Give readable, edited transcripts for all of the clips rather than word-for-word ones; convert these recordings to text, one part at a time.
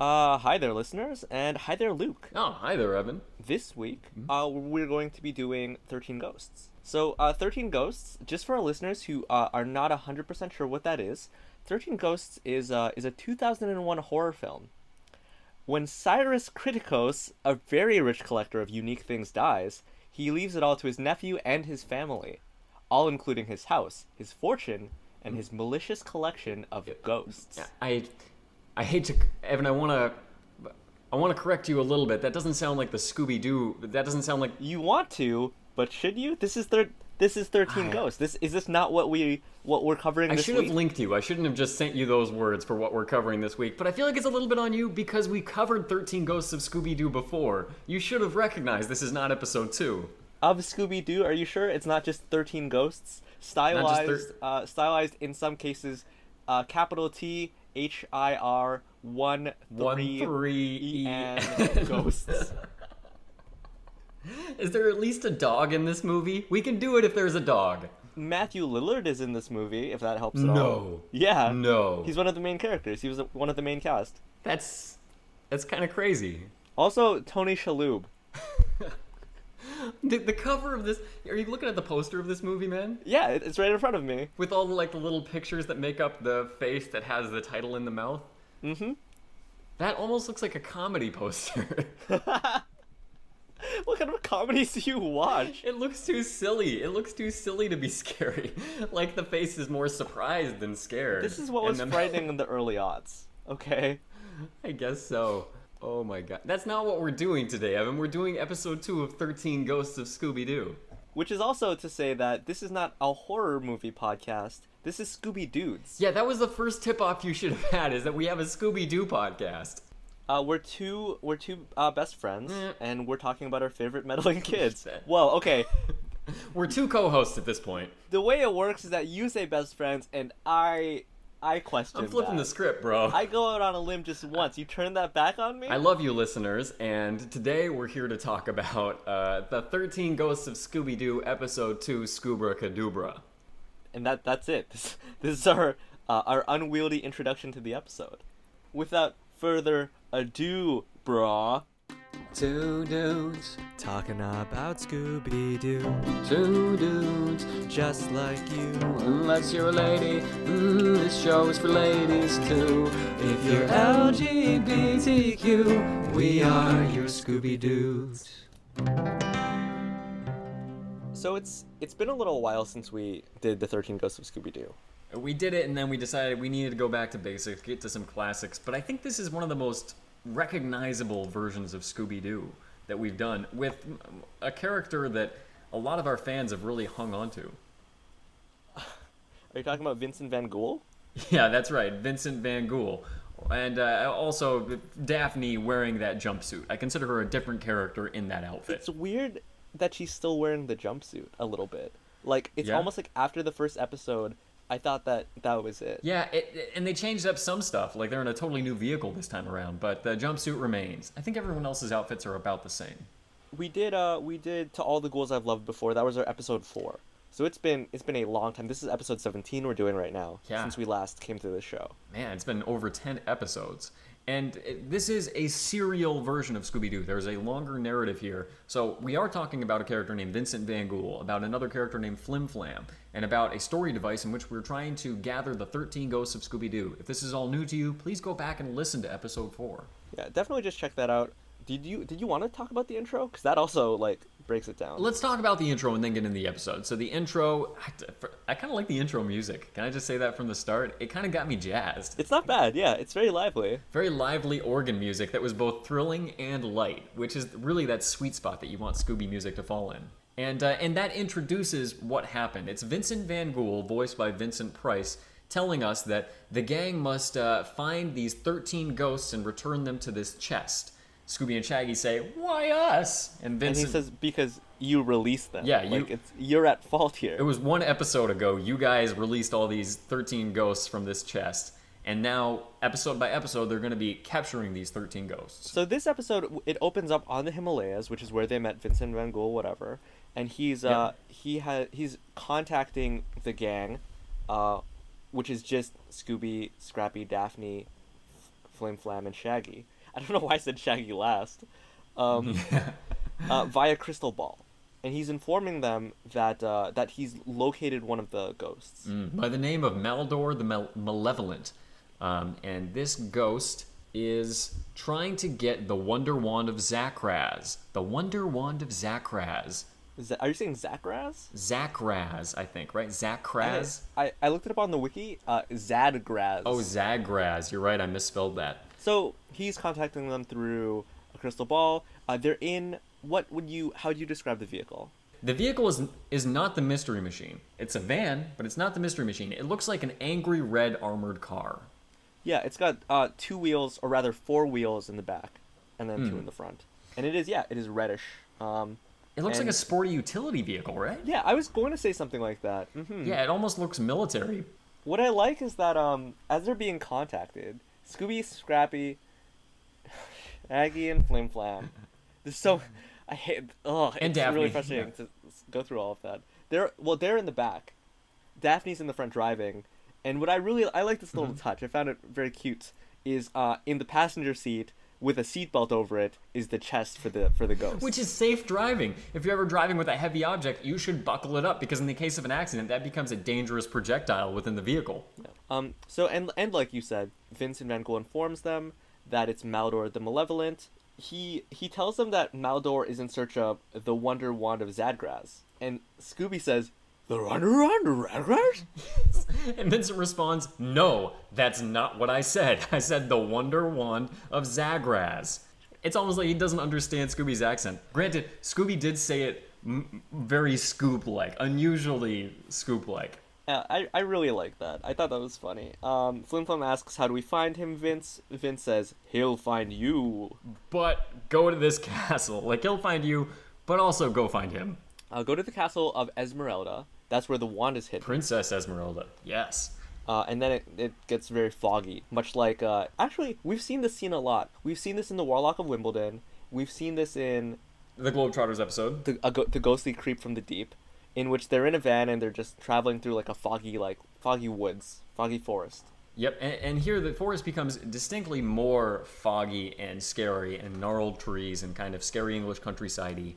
Hi there, listeners, and hi there, Luke. Oh, hi there, Evan. This week, we're going to be doing 13 Ghosts. So, 13 Ghosts, just for our listeners who are not 100% sure what that is, 13 Ghosts is a 2001 horror film. When Cyrus Kritikos, a very rich collector of unique things, dies, he leaves it all to his nephew and his family, all including his house, his fortune, and his malicious collection of ghosts. I hate to, Evan, I want to correct you a little bit. That doesn't sound like the Scooby-Doo. That doesn't sound like... You want to, but should you? This is 13 Ghosts. Is this not what we're covering this week? I should have linked you. I shouldn't have just sent you those words for what we're covering this week. But I feel like it's a little bit on you because we covered 13 Ghosts of Scooby-Doo before. You should have recognized this is not episode 2. Of Scooby-Doo, are you sure? It's not just 13 Ghosts? Stylized in some cases, capital T... H-I-R 13 E-N Ghosts. Is there at least a dog in this movie? We can do it if there's a dog. Matthew Lillard is in this movie, if that helps at all. No. Yeah. No. He's one of the main characters. He was one of the main cast. That's kind of crazy. Also, Tony Shalhoub. The cover of this... Are you looking at the poster of this movie, man? Yeah, it's right in front of me. With all the little pictures that make up the face that has the title in the mouth? Mm-hmm. That almost looks like a comedy poster. What kind of comedies do you watch? It looks too silly. It looks too silly to be scary. Like, the face is more surprised than scared. This is what was frightening in the early aughts. Okay? I guess so. Oh my god. That's not what we're doing today, Evan. We're doing episode 2 of 13 Ghosts of Scooby-Doo. Which is also to say that this is not a horror movie podcast. This is Scooby-Doo's. Yeah, that was the first tip-off you should have had, is that we have a Scooby-Doo podcast. We're two best friends, and we're talking about our favorite meddling kids. Whoa, okay. We're two co-hosts at this point. The way it works is that you say best friends, and I question that. I'm flipping the script, bro. I go out on a limb just once. You turn that back on me? I love you, listeners, and today we're here to talk about the 13 Ghosts of Scooby-Doo, Episode 2, Scooby-Kadoobra. And that's it. This is our unwieldy introduction to the episode. Without further ado, brah. Two dudes talking about Scooby-Doo. Two dudes just like you. Unless you're a lady, this show is for ladies too. If you're LGBTQ, we are your Scooby-Doos. So it's been a little while since we did the 13 Ghosts of Scooby-Doo. We did it, and then we decided we needed to go back to basics, get to some classics. But I think this is one of the most recognizable versions of Scooby-Doo that we've done, with a character that a lot of our fans have really hung on to. Are you talking about Vincent Van Ghoul? Yeah, that's right, Vincent Van Ghoul. And also Daphne wearing that jumpsuit. I consider her a different character in that outfit. It's weird that she's still wearing the jumpsuit a little bit. Like, it's almost like after the first episode, I thought that was it. Yeah, and they changed up some stuff. Like, they're in a totally new vehicle this time around, but the jumpsuit remains. I think everyone else's outfits are about the same. We did To All the Ghouls I've Loved Before. That was our episode 4. So it's been a long time. This is episode 17 we're doing right now, since we last came to this show. Man, it's been over 10 episodes. And this is a serial version of Scooby-Doo. There's a longer narrative here. So we are talking about a character named Vincent Van Ghoul, about another character named Flim Flam, and about a story device in which we're trying to gather the 13 Ghosts of Scooby-Doo. If this is all new to you, please go back and listen to episode 4. Yeah, definitely just check that out. Did you want to talk about the intro? Because that also, breaks it down. Let's talk about the intro and then get into the episode. So the intro, I kind of like the intro music. Can I just say that from the start? It kind of got me jazzed. It's not bad, yeah. It's very lively. Very lively organ music that was both thrilling and light, which is really that sweet spot that you want Scooby music to fall in. And that introduces what happened. It's Vincent Van Ghoul, voiced by Vincent Price, telling us that the gang must find these 13 ghosts and return them to this chest. Scooby and Shaggy say, "Why us?" And Vincent... And he says, "Because you released them." Yeah, you're at fault here. It was one episode ago, you guys released all these 13 ghosts from this chest, and now, episode by episode, they're going to be capturing these 13 ghosts. So this episode, it opens up on the Himalayas, which is where they met Vincent Van Ghoul, whatever, and he's contacting the gang, which is just Scooby, Scrappy, Daphne, Flim Flam, and Shaggy. I don't know why I said Shaggy last. Via Crystal Ball. And he's informing them that that he's located one of the ghosts. By the name of Maldor the Malevolent. And this ghost is trying to get the Wonder Wand of Zadgraz. The Wonder Wand of Zadgraz. Are you saying Zadgraz? Zadgraz, I think, right? Zadgraz? I looked it up on the wiki. Zadgraz. Oh, Zadgraz. You're right. I misspelled that. So he's contacting them through a crystal ball. They're in... How would you describe the vehicle? The vehicle is not the mystery machine. It's a van, but it's not the mystery machine. It looks like an angry red armored car. Yeah, it's got two wheels, or rather four wheels in the back, and then two in the front. And it is reddish. It looks like a sporty utility vehicle, right? Yeah, I was going to say something like that. Mm-hmm. Yeah, it almost looks military. What I like is that as they're being contacted, Scooby, Scrappy, Aggie, and Flim Flam. There's so... I hate... Oh, and it's Daphne. Really frustrating to go through all of that. They're in the back. Daphne's in the front driving. And what I like this little touch. I found it very cute. Is in the passenger seat with a seatbelt over it is the chest for the ghost. Which is safe driving. If you're ever driving with a heavy object, you should buckle it up, because in the case of an accident, that becomes a dangerous projectile within the vehicle. Yeah. So like you said, Vincent Van Ghoul informs them that it's Maldor the Malevolent. He tells them that Maldor is in search of the Wonder Wand of Zadgraz. And Scooby says, "The Wonder Wand of Zadgraz?" And Vincent responds, "No, that's not what I said. I said the Wonder Wand of Zadgraz." It's almost like he doesn't understand Scooby's accent. Granted, Scooby did say it very Scoop-like, unusually Scoop-like. Yeah, I really like that. I thought that was funny. Flim Flam asks, "How do we find him, Vince?" Vince says, "He'll find you. But go to this castle." Like, he'll find you, but also go find him. Go to the castle of Esmeralda. That's where the wand is hidden. Princess Esmeralda, yes. And then it gets very foggy, much like... actually, we've seen this scene a lot. We've seen this in the Warlock of Wimbledon. We've seen this in... the Globetrotters episode. The Ghostly Creep from the Deep. In which they're in a van and they're just traveling through like a foggy woods, foggy forest. Yep, and here the forest becomes distinctly more foggy and scary, and gnarled trees and kind of scary English countryside-y.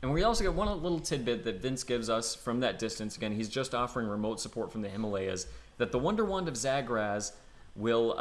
And we also get one little tidbit that Vince gives us from that distance. Again, he's just offering remote support from the Himalayas, that the Wonder Wand of Zadgraz will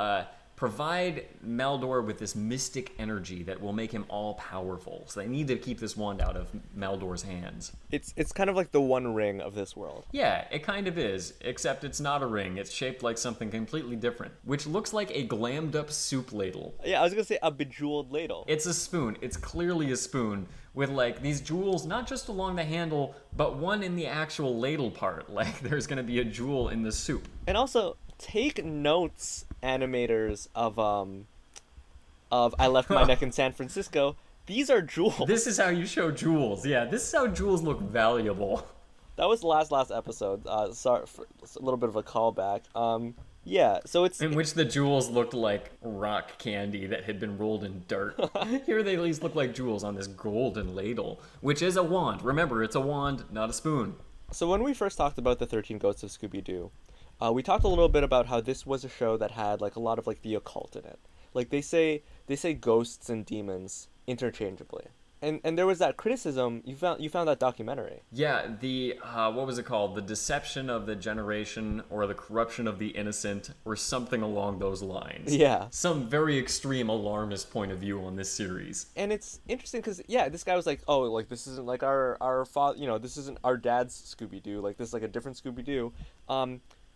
provide Maldor with this mystic energy that will make him all-powerful. So they need to keep this wand out of Maldor's hands. It's kind of like the One Ring of this world. Yeah, it kind of is, except it's not a ring. It's shaped like something completely different, which looks like a glammed-up soup ladle. Yeah, I was going to say a bejeweled ladle. It's a spoon. It's clearly a spoon with, like, these jewels not just along the handle, but one in the actual ladle part. Like, there's going to be a jewel in the soup. And also... take notes, animators of I Left My Neck in San Francisco. These are jewels. This is how you show jewels. Yeah, this is how jewels look valuable. That was last episode. Sorry for a little bit of a callback. Yeah, so it's... in which the jewels looked like rock candy that had been rolled in dirt. Here they at least look like jewels on this golden ladle, which is a wand. Remember, it's a wand, not a spoon. So when we first talked about the 13 Ghosts of Scooby-Doo, we talked a little bit about how this was a show that had like a lot of like the occult in it. Like they say ghosts and demons interchangeably, and there was that criticism. You found that documentary. Yeah, the what was it called? The Deception of the Generation, or the Corruption of the Innocent, or something along those lines. Yeah, some very extreme alarmist point of view on this series. And it's interesting because this guy was like, "Oh, like this isn't like our father. You know, this isn't our dad's Scooby-Doo. Like this is like a different Scooby-Doo."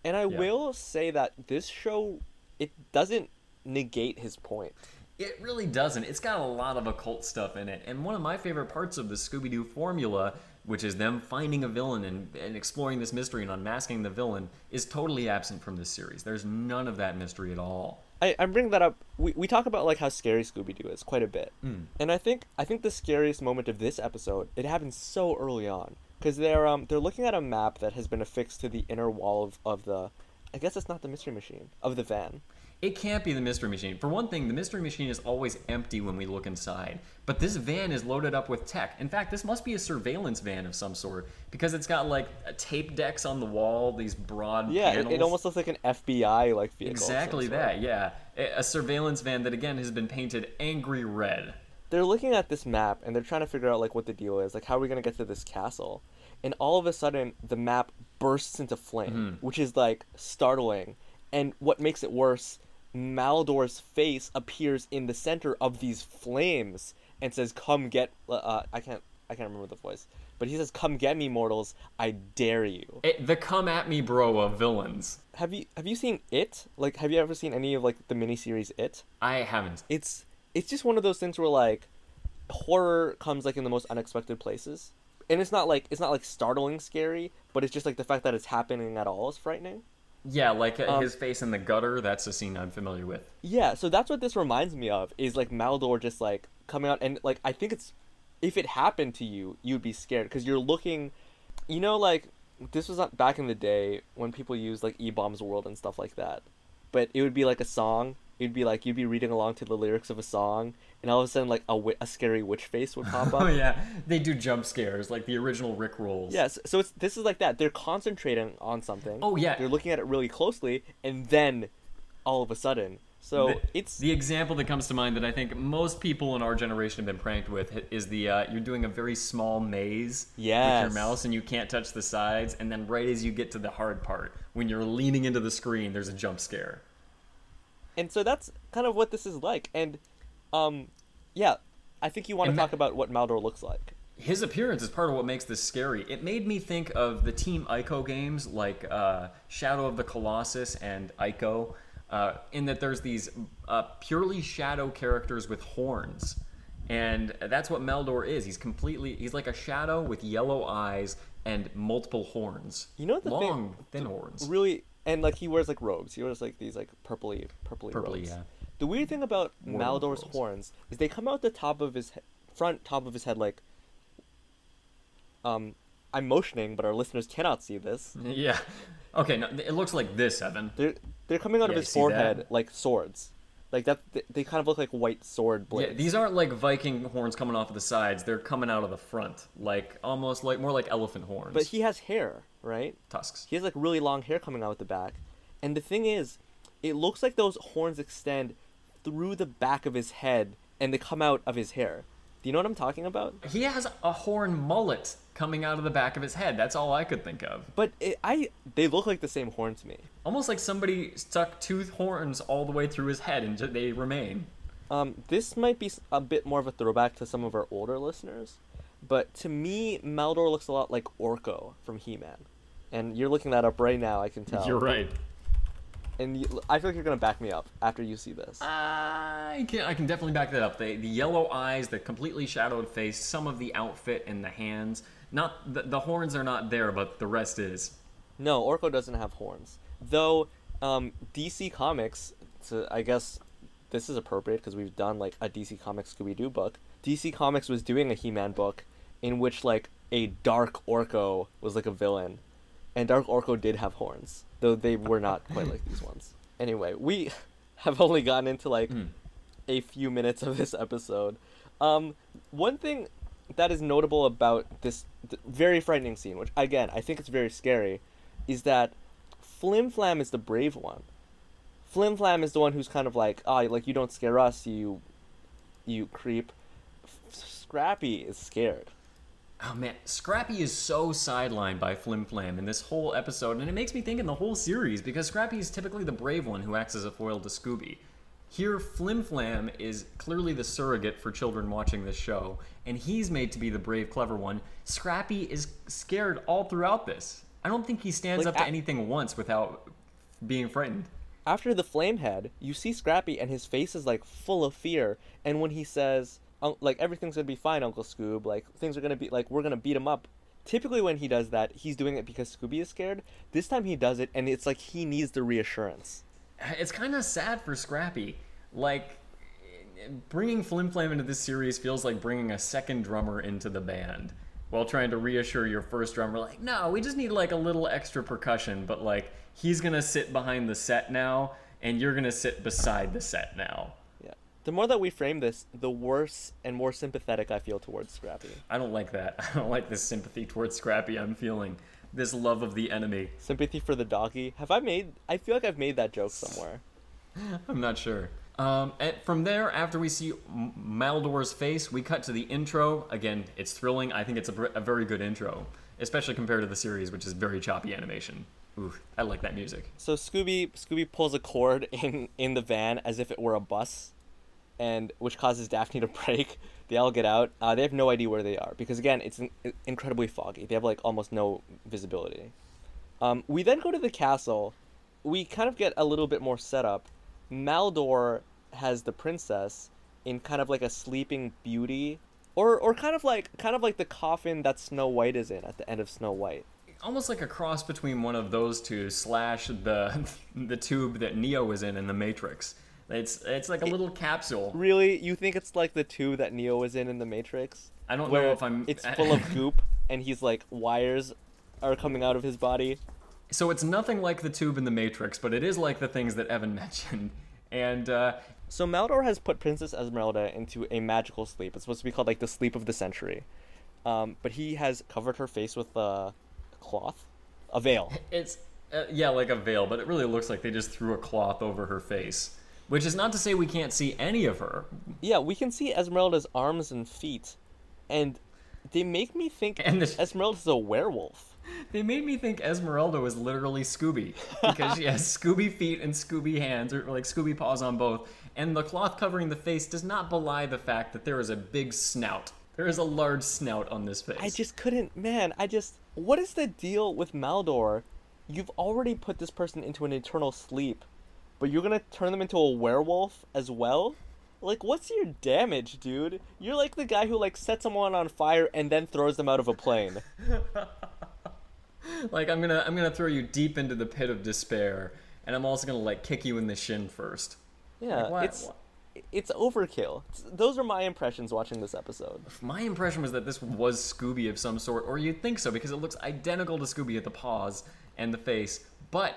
And I will say that this show, it doesn't negate his point. It really doesn't. It's got a lot of occult stuff in it. And one of my favorite parts of the Scooby-Doo formula, which is them finding a villain and exploring this mystery and unmasking the villain, is totally absent from this series. There's none of that mystery at all. I'm bringing that up. We talk about like how scary Scooby-Doo is quite a bit. And I think the scariest moment of this episode, it happens so early on. Because they're looking at a map that has been affixed to the inner wall of the... I guess it's not the mystery machine. Of the van. It can't be the Mystery Machine. For one thing, the Mystery Machine is always empty when we look inside. But this van is loaded up with tech. In fact, this must be a surveillance van of some sort, because it's got like tape decks on the wall, these broad panels. It almost looks like an FBI-like vehicle. Exactly that, yeah. A surveillance van that, again, has been painted angry red. They're looking at this map, and they're trying to figure out like what the deal is. Like, how are we going to get to this castle? And all of a sudden, the map bursts into flame, which is like startling. And what makes it worse, Maldor's face appears in the center of these flames and says, "Come get." I can't remember the voice, but he says, "Come get me, mortals! I dare you." The "come at me, bro" of villains. Have you seen It? Like, have you ever seen any of like the miniseries It? I haven't. It's just one of those things where like horror comes like in the most unexpected places, and it's not like startling scary, but it's just like the fact that it's happening at all is frightening. Yeah, like his face in the gutter, that's a scene I'm familiar with. Yeah, so that's what this reminds me of, is like Maldor just like coming out, and like I think it's, if it happened to you, you'd be scared, because you're looking, you know, like this was not back in the day when people used like E-Bombs World and stuff like that, but it would be like a song, it'd be like you'd be reading along to the lyrics of a song, and all of a sudden like a scary witch face would pop up. Oh yeah, they do jump scares like the original Rick Rolls. Yes, so this is like that. They're concentrating on something. Oh yeah, they're looking at it really closely, and then all of a sudden. So it's the example that comes to mind that I think most people in our generation have been pranked with is the you're doing a very small maze with your mouse and you can't touch the sides, and then right as you get to the hard part, when you're leaning into the screen, there's a jump scare. And so that's kind of what this is like, and. I think you want to talk about what Maldor looks like. His appearance is part of what makes this scary. It made me think of the Team Ico games, like Shadow of the Colossus and Ico, in that there's these purely shadow characters with horns. And that's what Maldor is. He's like a shadow with yellow eyes and multiple horns. You know what the long, thin horns. Really, and like he wears like robes. He wears like these like purpley robes. Yeah. The weird thing about Maldor's horns is they come out the top of his front top of his head like. I'm motioning, but our listeners cannot see this. Yeah. Okay. No, it looks like this, Evan. They're coming out of his forehead like swords, like that. They kind of look like white sword blades. Yeah, these aren't like Viking horns coming off of the sides. They're coming out of the front, like almost like more like elephant horns. But he has hair, right? Tusks. He has like really long hair coming out at the back, and the thing is, it looks like those horns extend through the back of his head, and they come out of his hair. Do you know what I'm talking about? He has a horn mullet coming out of the back of his head. That's all I could think of. But they look like the same horn to me. Almost like somebody stuck two horns all the way through his head, and they remain. This might be a bit more of a throwback to some of our older listeners, but to me, Maldor looks a lot like Orko from He-Man. And you're looking that up right now, I can tell. You're right. And I feel like you're going to back me up after you see this. I can definitely back that up. The yellow eyes, the completely shadowed face, some of the outfit and the hands. Not the horns are not there, but the rest is. No, Orko doesn't have horns. Though DC Comics, so I guess this is appropriate because we've done like a DC Comics Scooby-Doo book. DC Comics was doing a He-Man book in which like a dark Orko was like a villain. And Dark Orko did have horns, though they were not quite like these ones. Anyway, we have only gotten into, like, a few minutes of this episode. One thing that is notable about this very frightening scene, which, again, I think it's very scary, is that Flim Flam is the brave one. Flim Flam is the one who's kind of like, you don't scare us, you creep. Scrappy is scared. Oh man, Scrappy is so sidelined by Flim Flam in this whole episode, and it makes me think in the whole series, because Scrappy is typically the brave one who acts as a foil to Scooby. Here, Flim Flam is clearly the surrogate for children watching this show, and he's made to be the brave, clever one. Scrappy is scared all throughout this. I don't think he stands up to anything once without being frightened. After the flame head, you see Scrappy, and his face is like full of fear, and when he says, like, everything's gonna be fine, Uncle Scoob, like, things are gonna be, like, we're gonna beat him up. Typically when he does that, he's doing it because Scooby is scared. This time he does it, and it's like he needs the reassurance. It's kind of sad for Scrappy. Like, bringing Flim Flam into this series feels like bringing a second drummer into the band while trying to reassure your first drummer, like, no, we just need, like, a little extra percussion, but, like, he's gonna sit behind the set now, and you're going to sit beside the set now. Yeah. The more that we frame this, the worse and more sympathetic I feel towards Scrappy. I don't like that. I don't like this sympathy towards Scrappy I'm feeling. This love of the enemy. Sympathy for the doggy. I feel like I've made that joke somewhere. I'm not sure. And from there, after we see Maldor's face, we cut to the intro. Again, it's thrilling. I think it's a very good intro, especially compared to the series, which is very choppy animation. Ooh, I like that music. So Scooby pulls a cord in the van as if it were a bus, and which causes Daphne to break. They all get out. They have no idea where they are because, again, it's incredibly foggy. They have, like, almost no visibility. We then go to the castle. We kind of get a little bit more setup. Maldor has the princess in kind of like a sleeping beauty, or kind of like the coffin that Snow White is in at the end of Snow White. Almost like a cross between one of those two slash the tube that Neo was in the Matrix. It's like a little capsule. Really? You think it's like the tube that Neo was in the Matrix? I don't know if I'm... It's full of goop, and he's like, wires are coming out of his body. So it's nothing like the tube in the Matrix, but it is like the things that Evan mentioned. And so Maldor has put Princess Esmeralda into a magical sleep. It's supposed to be called like the sleep of the century. But he has covered her face with a cloth, a veil. It's like a veil, but it really looks like they just threw a cloth over her face, which is not to say we can't see any of her. Yeah, we can see Esmeralda's arms and feet, and they make me think Esmeralda's a werewolf. They made me think Esmeralda was literally Scooby, because she has Scooby feet and Scooby hands, or like Scooby paws on both, and the cloth covering the face does not belie the fact that there is a big snout. There is a large snout on this face. What is the deal with Maldor? You've already put this person into an eternal sleep, but you're going to turn them into a werewolf as well? Like, what's your damage, dude? You're like the guy who, like, sets someone on fire and then throws them out of a plane. Like, I'm gonna throw you deep into the pit of despair, and I'm also gonna like kick you in the shin first. Yeah, like, it's overkill. Those are my impressions watching this episode. My impression was that this was Scooby of some sort, or you'd think so, because it looks identical to Scooby at the paws and the face, but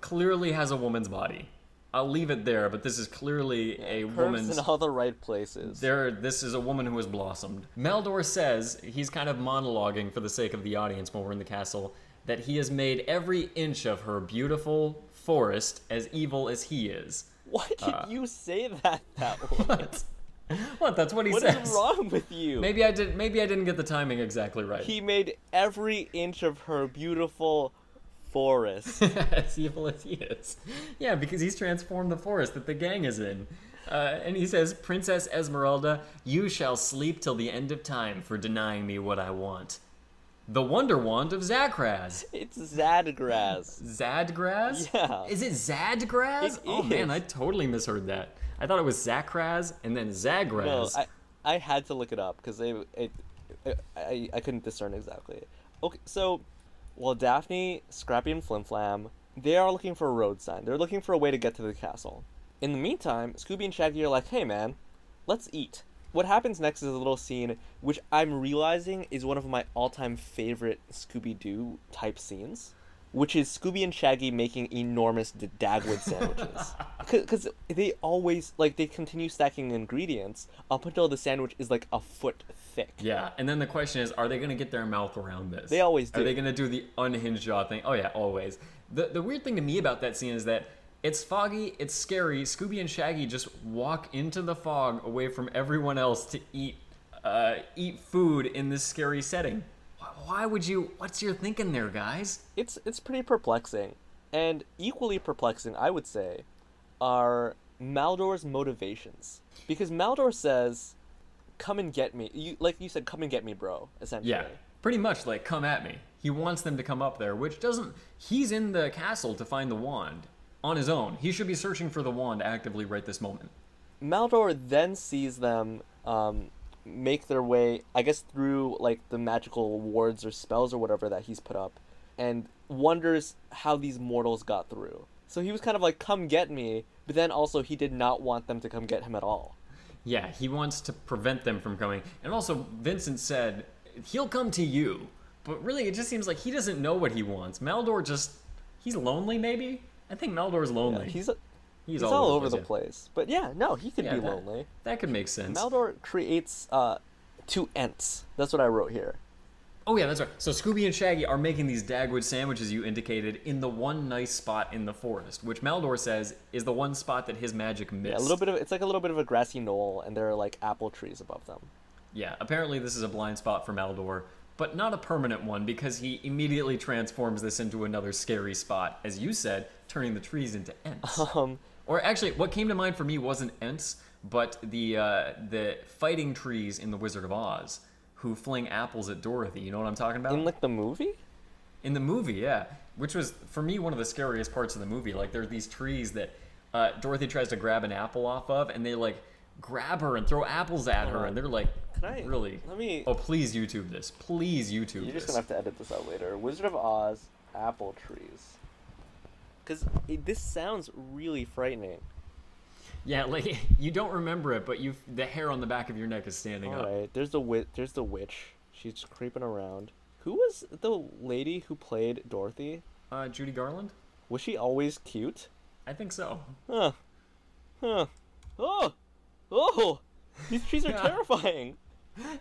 clearly has a woman's body. I'll leave it there, but this is clearly a woman's... Curves in all the right places. This is a woman who has blossomed. Maldor says, he's kind of monologuing for the sake of the audience when we're in the castle, that he has made every inch of her beautiful forest as evil as he is. Why did you say that way? What? That's what he says. What is wrong with you? Maybe I didn't get the timing exactly right. He made every inch of her beautiful forest as evil as he is. Yeah, because he's transformed the forest that the gang is in. And he says, Princess Esmeralda, you shall sleep till the end of time for denying me what I want. The Wonder Wand of Zadgraz. It's Zadgraz. Zadgraz? Yeah. Is it Zadgraz? It is. Man, I totally misheard that. I thought it was Zakraz and then Zadgraz. No, I had to look it up because I couldn't discern exactly. Okay, so while Daphne, Scrappy, and Flim Flam, they are looking for a road sign. They're looking for a way to get to the castle. In the meantime, Scooby and Shaggy are like, hey man, let's eat. What happens next is a little scene, which I'm realizing is one of my all-time favorite Scooby-Doo type scenes, which is Scooby and Shaggy making enormous Dagwood sandwiches. Because they always, like, they continue stacking ingredients up until the sandwich is, like, a foot thick. Yeah, and then the question is, are they going to get their mouth around this? They always do. Are they going to do the unhinged jaw thing? Oh, yeah, always. The weird thing to me about that scene is that it's foggy, it's scary. Scooby and Shaggy just walk into the fog away from everyone else to eat food in this scary setting. Why would you... What's your thinking there, guys? It's pretty perplexing. And equally perplexing, I would say, are Maldor's motivations. Because Maldor says, come and get me. Like you said, come and get me, bro, essentially. Yeah, pretty much like, come at me. He wants them to come up there, which doesn't... He's in the castle to find the wand. On his own. He should be searching for the wand actively right this moment. Maldor then sees them make their way, I guess, through like the magical wards or spells or whatever that he's put up, and wonders how these mortals got through. So he was kind of like, come get me, but then also he did not want them to come get him at all. Yeah, he wants to prevent them from coming. And also Vincent said, he'll come to you. But really, it just seems like he doesn't know what he wants. Maldor he's lonely maybe? I think Maldor's lonely. Yeah, he's He's all over the place. But yeah, no, he could be lonely. That could make sense. Maldor creates two Ents. That's what I wrote here. Oh, yeah, that's right. So Scooby and Shaggy are making these Dagwood sandwiches you indicated in the one nice spot in the forest, which Maldor says is the one spot that his magic missed. Yeah, it's like a little bit of a grassy knoll, and there are, like, apple trees above them. Yeah, apparently this is a blind spot for Maldor, but not a permanent one, because he immediately transforms this into another scary spot, as you said, turning the trees into Ents. Or actually, what came to mind for me wasn't Ents, but the fighting trees in The Wizard of Oz, who fling apples at Dorothy. You know what I'm talking about? In, like, the movie? In the movie, yeah. Which was, for me, one of the scariest parts of the movie. Like, there are these trees that Dorothy tries to grab an apple off of, and they, like, grab her and throw apples at her, and they're like, Oh, please YouTube this. Please YouTube this. You're just going to have to edit this out later. Wizard of Oz, apple trees. Because this sounds really frightening. Yeah, like, you don't remember it, but the hair on the back of your neck is standing up. All right, there's the witch. She's creeping around. Who was the lady who played Dorothy? Judy Garland? Was she always cute? I think so. Huh. Oh! These trees are terrifying.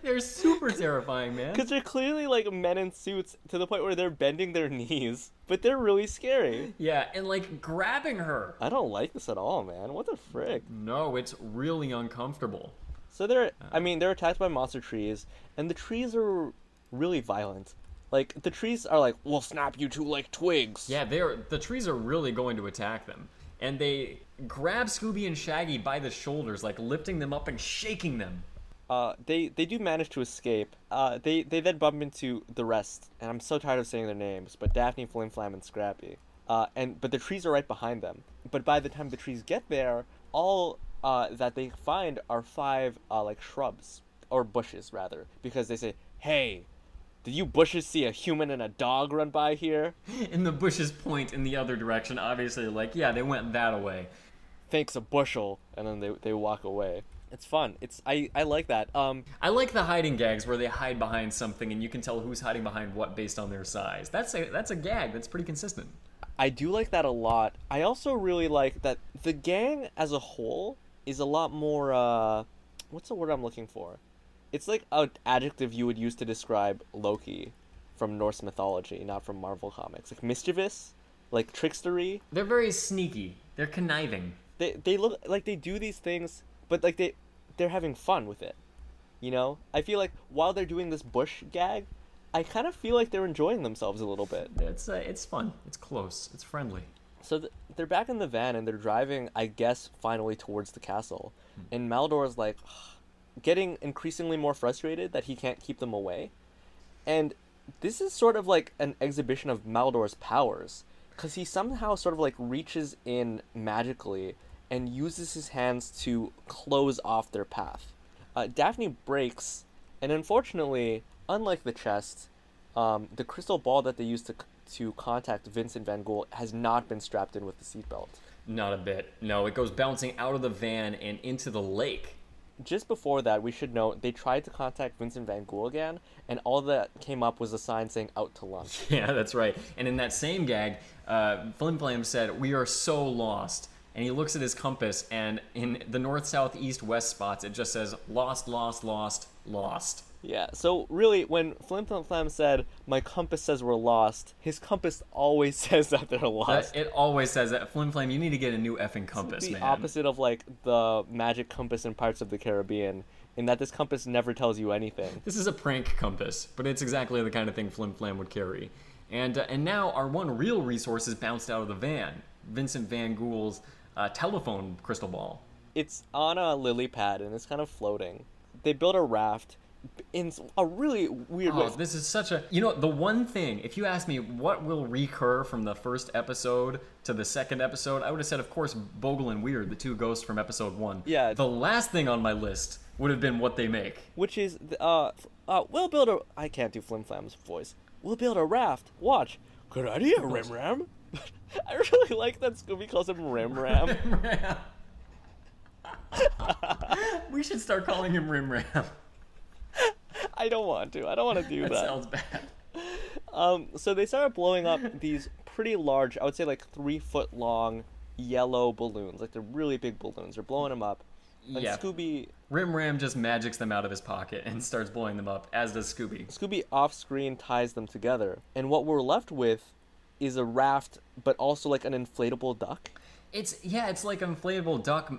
They're super terrifying, man. Because they're clearly, like, men in suits to the point where they're bending their knees. But they're really scary. Yeah, and, like, grabbing her. I don't like this at all, man. What the frick? No, it's really uncomfortable. So they're attacked by monster trees. And the trees are really violent. Like, the trees are like, we'll snap you two like twigs. Yeah, the trees are really going to attack them. And they grab Scooby and Shaggy by the shoulders, like, lifting them up and shaking them. They do manage to escape. They then bump into the rest, and I'm so tired of saying their names, but Daphne, Flim Flam, and Scrappy. But the trees are right behind them. But by the time the trees get there, all that they find are five like shrubs, or bushes rather, because they say, "Hey, did you bushes see a human and a dog run by here?" And the bushes point in the other direction, obviously, like, yeah, they went that way. Thanks a bushel, and then they walk away. It's fun. I like that. I like the hiding gags where they hide behind something and you can tell who's hiding behind what based on their size. That's a gag that's pretty consistent. I do like that a lot. I also really like that the gang as a whole is a lot more what's the word I'm looking for? It's like an adjective you would use to describe Loki from Norse mythology, not from Marvel Comics. Like mischievous, like trickstery. They're very sneaky. They're conniving. They look like they do these things, but, like, they're having fun with it, you know? I feel like while they're doing this bush gag, I kind of feel like they're enjoying themselves a little bit. It's fun. It's close. It's friendly. So they're back in the van, and they're driving, I guess, finally towards the castle. And Maldor's, like, getting increasingly more frustrated that he can't keep them away. And this is sort of like an exhibition of Maldor's powers, because he somehow sort of, like, reaches in magically and uses his hands to close off their path. Daphne breaks, and unfortunately, unlike the chest, the crystal ball that they used to contact Vincent Van Ghoul has not been strapped in with the seatbelt. Not a bit. No, it goes bouncing out of the van and into the lake. Just before that, we should note, they tried to contact Vincent Van Ghoul again, and all that came up was a sign saying, out to lunch. Yeah, that's right. And in that same gag, Flim Flam said, we are so lost. And he looks at his compass, and in the north, south, east, west spots, it just says, lost, lost, lost, lost. Yeah, so really, when Flim Flam said, my compass says we're lost, his compass always says that they're lost. It always says that. Flim Flam, you need to get a new effing compass, man. It's the opposite of, like, the magic compass in Pirates of the Caribbean, in that this compass never tells you anything. This is a prank compass, but it's exactly the kind of thing Flim Flam would carry. And now our one real resource is bounced out of the van. Vincent Van Ghoul's telephone crystal ball. It's on a lily pad, and it's kind of floating. They build a raft in a really weird way. This is such a... You know, the one thing, if you asked me what will recur from the first episode to the second episode, I would have said, of course, Bogle and Weird, the two ghosts from episode one. Yeah. The last thing on my list would have been what they make. Which is, we'll build a... I can't do Flim Flam's voice. We'll build a raft. Watch. Good idea, Rim Ram. I really like that Scooby calls him Rim Ram. Rim Ram. We should start calling him Rim Ram. I don't want to. I don't want to do that. That sounds bad. So they start blowing up these pretty large, I would say like 3-foot long yellow balloons. Like, they're really big balloons. They're blowing them up. And yeah. Scooby... Rim Ram just magics them out of his pocket and starts blowing them up, as does Scooby. Scooby off-screen ties them together. And what we're left with is a raft, but also, like, an inflatable duck. It's like an inflatable duck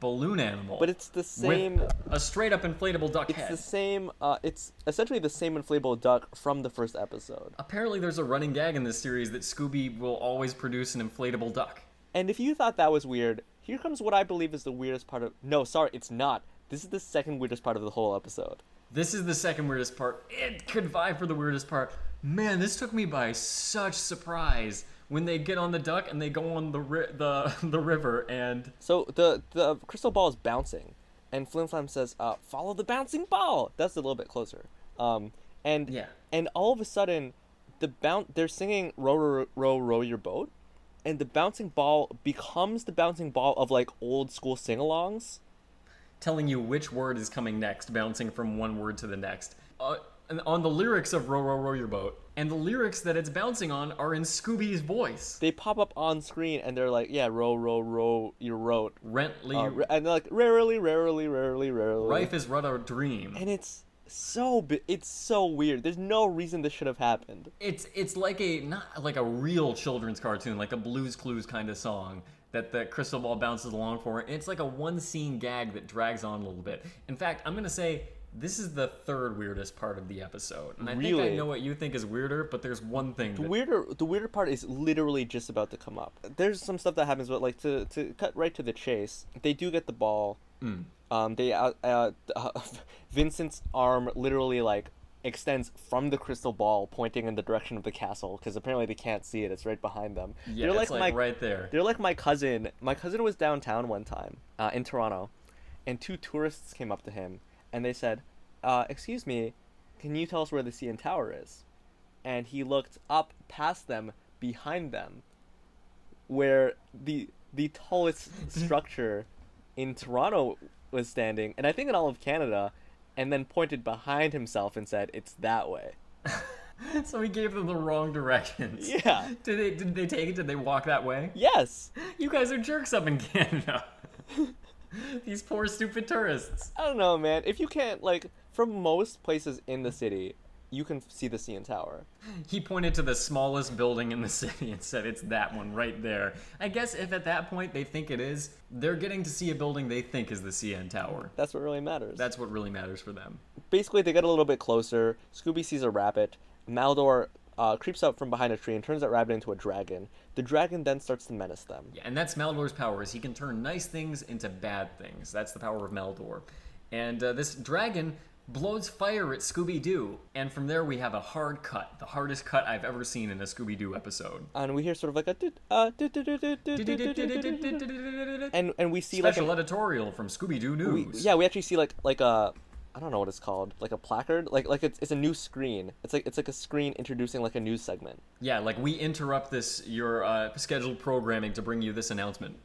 balloon animal. But it's the same... With a straight-up inflatable duck head. It's the same... it's essentially the same inflatable duck from the first episode. Apparently, there's a running gag in this series that Scooby will always produce an inflatable duck. And if you thought that was weird... Here comes what I believe is the weirdest part of... No, sorry, it's not. This is the second weirdest part of the whole episode. This is the second weirdest part. It could vie for the weirdest part. Man, this took me by such surprise when they get on the duck and they go on the river and... So the crystal ball is bouncing, and Flim Flam says, follow the bouncing ball! That's a little bit closer. And all of a sudden, they're singing, row, row, row, row your boat. And the bouncing ball becomes the bouncing ball of, like, old school sing-alongs. Telling you which word is coming next, bouncing from one word to the next. On the lyrics of Row, Row, Row Your Boat. And the lyrics that it's bouncing on are in Scooby's voice. They pop up on screen, and they're like, yeah, row, row, row your boat. Rently. And they're like, rarely, rarely, rarely, rarely. Rife is but a dream. And it's... it's so weird. There's no reason this should have happened. It's like not like a real children's cartoon, like a Blue's Clues kind of song that the crystal ball bounces along for. And it's like a one scene gag that drags on a little bit. In fact, I'm gonna say this is the third weirdest part of the episode. And I think I know what you think is weirder, but there's one thing. The weirder part is literally just about to come up. There's some stuff that happens, but like to cut right to the chase, they do get the ball. Mm. Vincent's arm literally, like, extends from the crystal ball, pointing in the direction of the castle, because apparently they can't see it. It's right behind them. Yeah, they're it's right there. They're like my cousin. My cousin was downtown one time in Toronto, and two tourists came up to him, and they said, excuse me, can you tell us where the CN Tower is? And he looked up past them, behind them, where the tallest structure in Toronto was standing, and I think in all of Canada, and then pointed behind himself and said, it's that way. So he gave them the wrong directions. Yeah. Did they take it? Did they walk that way? Yes. You guys are jerks up in Canada. These poor stupid tourists. I don't know, man. If you can't, like, from most places in the city, you can see the CN Tower. He pointed to the smallest building in the city and said, it's that one right there. I guess if at that point they think it is, they're getting to see a building they think is the CN Tower. That's what really matters. That's what really matters for them. Basically, they get a little bit closer. Scooby sees a rabbit. Maldor creeps out from behind a tree and turns that rabbit into a dragon. The dragon then starts to menace them. Yeah, and that's Maldor's power, is he can turn nice things into bad things. That's the power of Maldor. And this dragon... blows fire at Scooby-Doo, and from there we have a hard cut, the hardest cut I've ever seen in a Scooby-Doo episode. And we hear sort of like a and we see special like special editorial from Scooby-Doo News. We actually see like a, I don't know what it's called, like a placard, like it's a new screen. It's like a screen introducing like a news segment. Yeah, like we interrupt this your scheduled programming to bring you this announcement.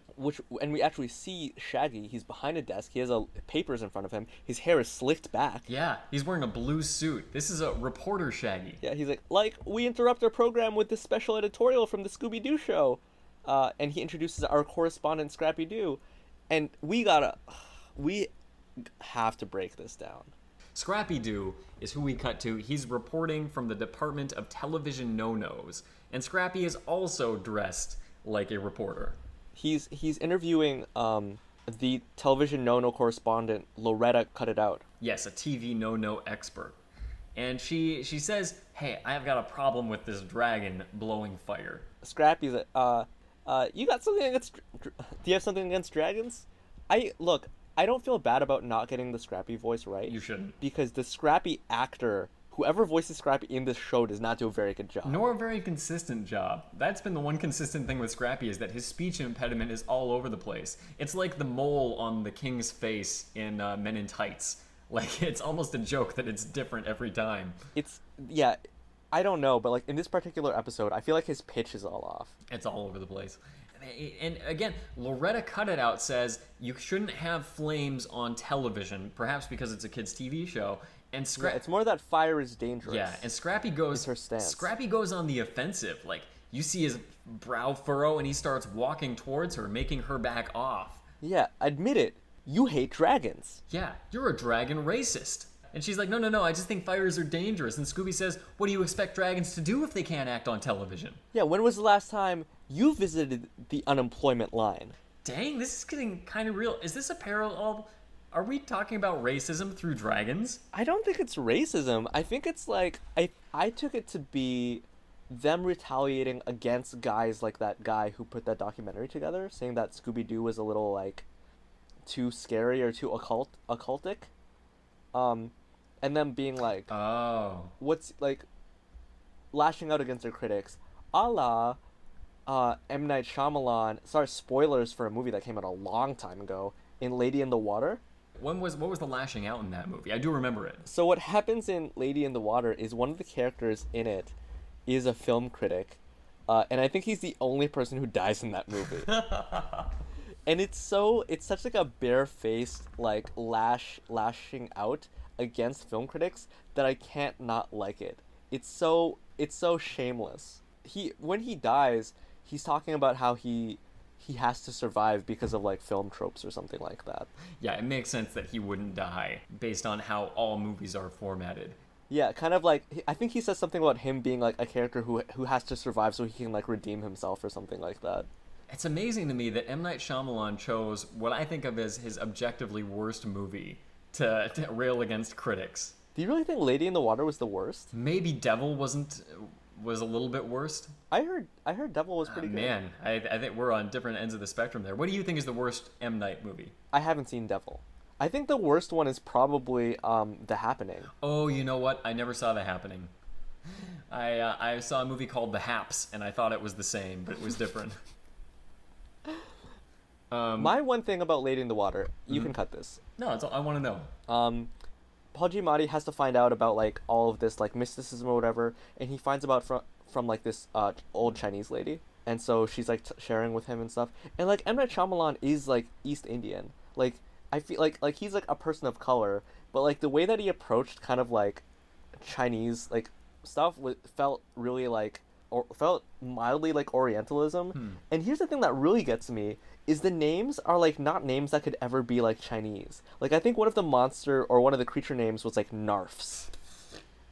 And we actually see Shaggy. He's behind a desk. He has papers in front of him. His hair is slicked back. Yeah, he's wearing a blue suit. This is a reporter Shaggy. Yeah, he's like we interrupt our program with this special editorial from the Scooby-Doo show. And he introduces our correspondent, Scrappy-Doo. And we have to break this down. Scrappy-Doo is who we cut to. He's reporting from the Department of Television No-Nos. And Scrappy is also dressed like a reporter. He's interviewing the television no-no correspondent, Loretta Cut It Out. Yes, a TV no-no expert. And she says, hey, I've got a problem with this dragon blowing fire. Scrappy's like, do you have something against dragons? I don't feel bad about not getting the Scrappy voice right. You shouldn't. Because the Scrappy actor... whoever voices Scrappy in this show does not do a very good job. Nor a very consistent job. That's been the one consistent thing with Scrappy is that his speech impediment is all over the place. It's like the mole on the king's face in Men in Tights. Like, it's almost a joke that it's different every time. I don't know, but like in this particular episode, I feel like his pitch is all off. It's all over the place. And again, Loretta Cut It Out says, you shouldn't have flames on television, perhaps because it's a kids' TV show. And it's more that fire is dangerous. Yeah, and Scrappy goes on the offensive. Like, you see his brow furrow, and he starts walking towards her, making her back off. Yeah, admit it. You hate dragons. Yeah, you're a dragon racist. And she's like, no, I just think fires are dangerous. And Scooby says, what do you expect dragons to do if they can't act on television? Yeah, when was the last time you visited the unemployment line? Dang, this is getting kind of real. Is this a parallel? Are we talking about racism through dragons? I don't think it's racism. I think it's like, I took it to be them retaliating against guys like that guy who put that documentary together, saying that Scooby-Doo was a little, like, too scary or too occultic. And them being like, oh, what's, like, lashing out against their critics, a la M. Night Shyamalan. Sorry, spoilers for a movie that came out a long time ago, in Lady in the Water. What was the lashing out in that movie? I do remember it. So what happens in Lady in the Water is one of the characters in it is a film critic, and I think he's the only person who dies in that movie. And it's such like a barefaced, like, lashing out against film critics that I can't not like it. It's so shameless. When he dies, he's talking about how he has to survive because of, like, film tropes or something like that. Yeah, it makes sense that he wouldn't die based on how all movies are formatted. Yeah, kind of like, I think he says something about him being, like, a character who has to survive so he can, like, redeem himself or something like that. It's amazing to me that M. Night Shyamalan chose what I think of as his objectively worst movie to rail against critics. Do you really think Lady in the Water was the worst? Maybe Devil was a little bit worse. I heard Devil was pretty good. Man, I think we're on different ends of the spectrum there. What do you think is the worst M. Night movie? I haven't seen Devil. I think the worst one is probably The Happening. Oh, you know what? I never saw The Happening. I saw a movie called The Haps, and I thought it was the same, but it was different. My one thing about Lady in the Water, you can cut this. No, it's all, I want to know. Paul Giamatti has to find out about, like, all of this, like, mysticism or whatever, and he finds about from like, this old Chinese lady, and so she's, like, sharing with him and stuff. And, like, M. Night Shyamalan is, like, East Indian. Like, I feel like he's, like, a person of color, but, like, the way that he approached kind of, like, Chinese, like, stuff felt really, like, or felt mildly like Orientalism. And here's the thing that really gets me is the names are, like, not names that could ever be, like, Chinese. Like, I think one of the monster or one of the creature names was, like, Narfs,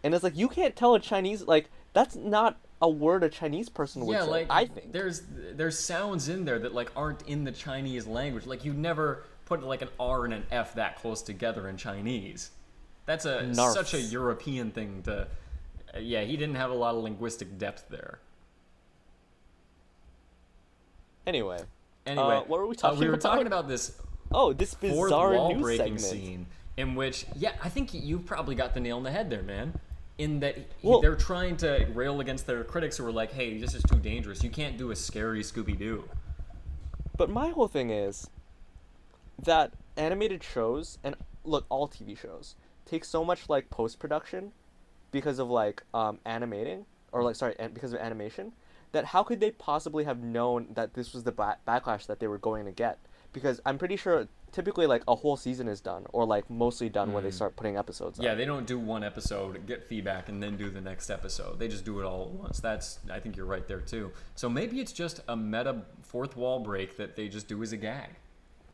and it's like, you can't tell a Chinese, like, that's not a word a Chinese person would say. Like, I think there's sounds in there that, like, aren't in the Chinese language. Like, you never put, like, an R and an F that close together in Chinese. That's a Narfs. Such a European thing to. Yeah, he didn't have a lot of linguistic depth there. Anyway, what were we talking about? We were talking about this. Oh, this bizarre news segment scene in which, yeah, I think you probably got the nail on the head there, man. In that they're trying to rail against their critics who are like, "Hey, this is too dangerous. You can't do a scary Scooby-Doo." But my whole thing is that animated shows and all TV shows take so much, like, post-production. Because of, like, because of animation, that how could they possibly have known that this was the backlash that they were going to get? Because I'm pretty sure typically, like, a whole season is done, or, like, mostly done when they start putting episodes up. Yeah, they don't do one episode, get feedback, and then do the next episode. They just do it all at once. I think you're right there, too. So maybe it's just a meta fourth wall break that they just do as a gag.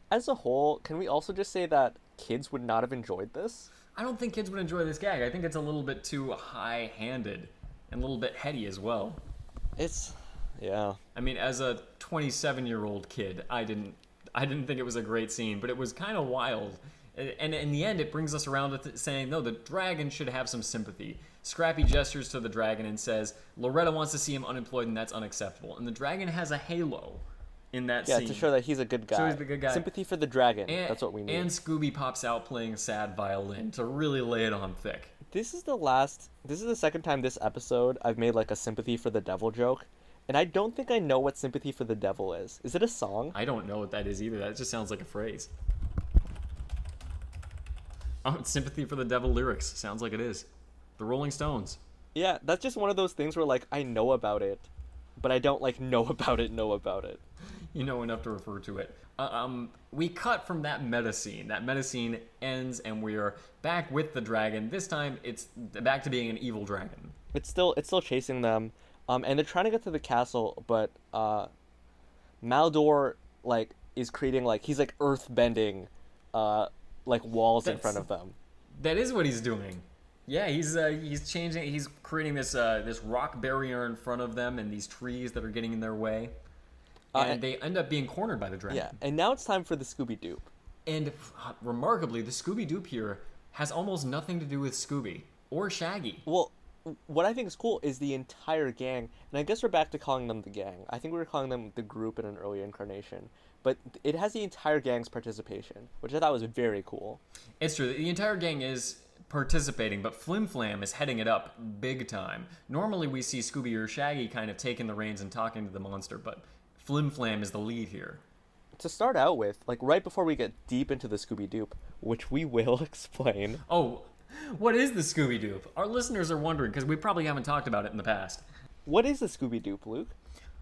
As a whole, can we also just say that kids would not have enjoyed this? I don't think kids would enjoy this gag. I think it's a little bit too high-handed and a little bit heady as well. Yeah. I mean, as a 27-year-old kid, I didn't think it was a great scene, but it was kind of wild. And in the end, it brings us around to saying, no, the dragon should have some sympathy. Scrappy gestures to the dragon and says, Loretta wants to see him unemployed, and that's unacceptable. And the dragon has a halo in that scene. Yeah, to show that he's a good guy. So he's the good guy. Sympathy for the dragon. That's what we need. And Scooby pops out playing sad violin to really lay it on thick. This is the second time this episode I've made, like, a sympathy for the devil joke, and I don't think I know what sympathy for the devil is. Is it a song? I don't know what that is either. That just sounds like a phrase. Oh, sympathy for the devil lyrics. Sounds like it is. The Rolling Stones. Yeah, that's just one of those things where, like, I know about it, but I don't, like, know about it. You know enough to refer to it. We cut from that meta scene. That meta scene ends, and we are back with the dragon. This time, it's back to being an evil dragon. It's still chasing them. And they're trying to get to the castle, but Maldor, like, is creating, like, he's, like, earth-bending, like, walls in front of them. That is what he's doing. Yeah, he's changing, he's creating this this rock barrier in front of them and these trees that are getting in their way. And they end up being cornered by the dragon. Yeah, and now it's time for the Scooby-Doo. And remarkably, the Scooby-Doo here has almost nothing to do with Scooby or Shaggy. Well, what I think is cool is the entire gang, and I guess we're back to calling them the gang. I think we were calling them the group in an early incarnation. But it has the entire gang's participation, which I thought was very cool. It's true. The entire gang is participating, but Flim Flam is heading it up big time. Normally we see Scooby or Shaggy kind of taking the reins and talking to the monster, but Flim Flam is the lead here. To start out with, like, right before we get deep into the Scooby-Doop, which we will explain. Oh, what is the Scooby-Doop? Our listeners are wondering, because we probably haven't talked about it in the past. What is the Scooby-Doop, Luke?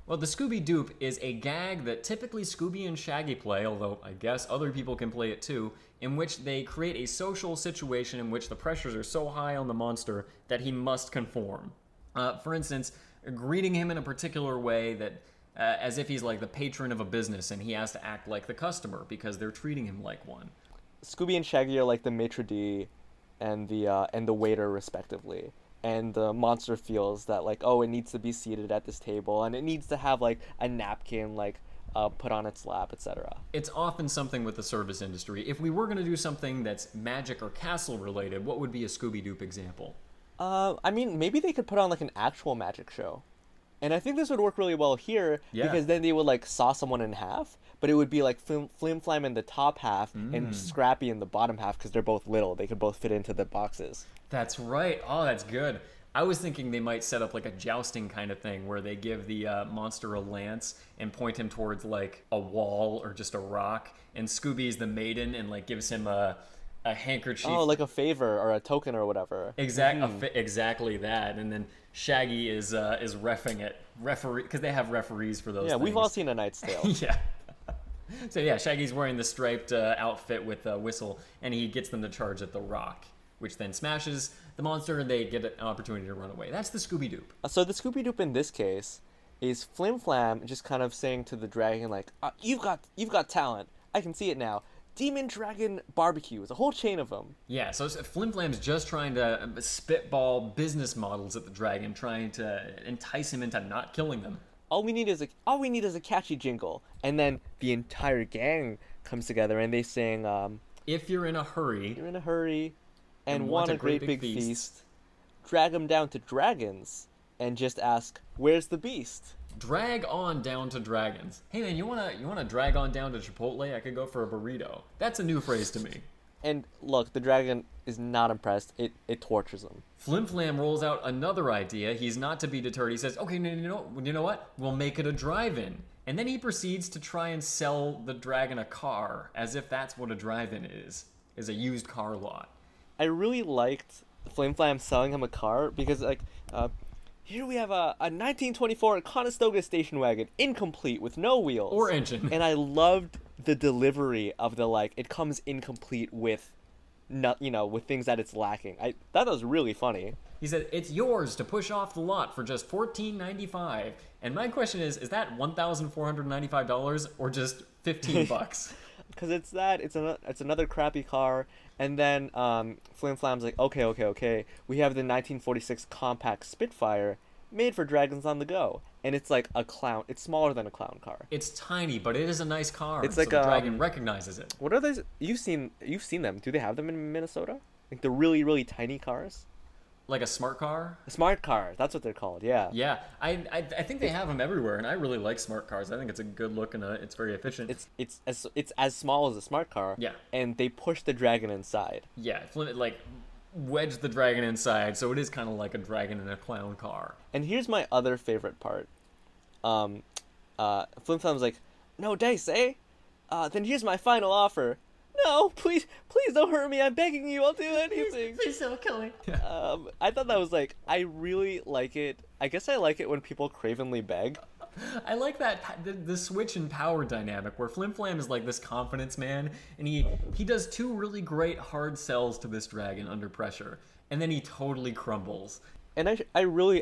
Well, the Scooby-Doop is a gag that typically Scooby and Shaggy play, although I guess other people can play it too, in which they create a social situation in which the pressures are so high on the monster that he must conform. For instance, greeting him in a particular way that, as if he's like the patron of a business and he has to act like the customer because they're treating him like one. Scooby and Shaggy are like the maitre d' and the waiter, respectively. And the monster feels that, like, oh, it needs to be seated at this table, and it needs to have, like, a napkin, like, put on its lap, etc. It's often something with the service industry. If we were going to do something that's magic or castle-related, what would be a Scooby-Doo example? I mean, maybe they could put on, like, an actual magic show. And I think this would work really well here, because then they would, like, saw someone in half, but it would be, like, Flim Flam in the top half and Scrappy in the bottom half, because they're both little. They could both fit into the boxes. That's right. Oh, that's good. I was thinking they might set up, like, a jousting kind of thing, where they give the monster a lance and point him towards, like, a wall or just a rock, and Scooby's the maiden and, like, gives him a handkerchief. Oh, like a favor or a token or whatever. Exactly that. And then Shaggy is reffing it, because they have referees for those things. Yeah, we've all seen A Knight's Tale. Yeah. So yeah, Shaggy's wearing the striped outfit with a whistle, and he gets them to charge at the rock, which then smashes the monster, and they get an opportunity to run away. That's the Scooby-Doo. So the Scooby-Doo in this case is Flim Flam just kind of saying to the dragon, like, you've got talent. I can see it now. Demon Dragon Barbecue is a whole chain of them. Yeah, so Flim Flam's just trying to spitball business models at the dragon, trying to entice him into not killing them. All we need is a catchy jingle, and then the entire gang comes together and they sing, "If you're in a hurry, and want a great big feast, drag them down to dragons, and just ask, where's the beast?" Drag on down to dragons. Hey man, you wanna drag on down to Chipotle? I could go for a burrito. That's a new phrase to me. And look, the dragon is not impressed. It tortures him. Flim Flam rolls out another idea. He's not to be deterred. He says, "Okay, you know what? We'll make it a drive-in." And then he proceeds to try and sell the dragon a car, as if that's what a drive-in is a used car lot. I really liked Flim Flam selling him a car because, like, here we have a 1924 Conestoga station wagon, incomplete, with no wheels. Or engine. And I loved the delivery of the, like, it comes incomplete with, with things that it's lacking. I thought that was really funny. He said, it's yours to push off the lot for just $14.95. And my question is that $1,495 or just 15 bucks? Because it's another crappy car. And then Flim Flam's like, okay, we have the 1946 compact Spitfire made for dragons on the go. And it's like a clown. It's smaller than a clown car. It's tiny, but it is a nice car. It's like the dragon recognizes it. What are those? You've seen them. Do they have them in Minnesota? Like the really, really tiny cars? Like a smart car? A smart car. That's what they're called, yeah. Yeah. I think they have them everywhere, and I really like smart cars. I think it's a good look, and it's very efficient. It's as small as a smart car. Yeah. And they push the dragon inside. Yeah. It's like wedge the dragon inside, so it is kind of like a dragon in a clown car. And here's my other favorite part. Flim Flam's like, no dice, eh? Then here's my final offer. No, please don't hurt me. I'm begging you. I'll do anything. Please don't kill me. I thought that was like, I really like it. I guess I like it when people cravenly beg. I like that, the switch in power dynamic where Flim Flam is like this confidence man, and he does two really great hard sells to this dragon under pressure, and then he totally crumbles. and I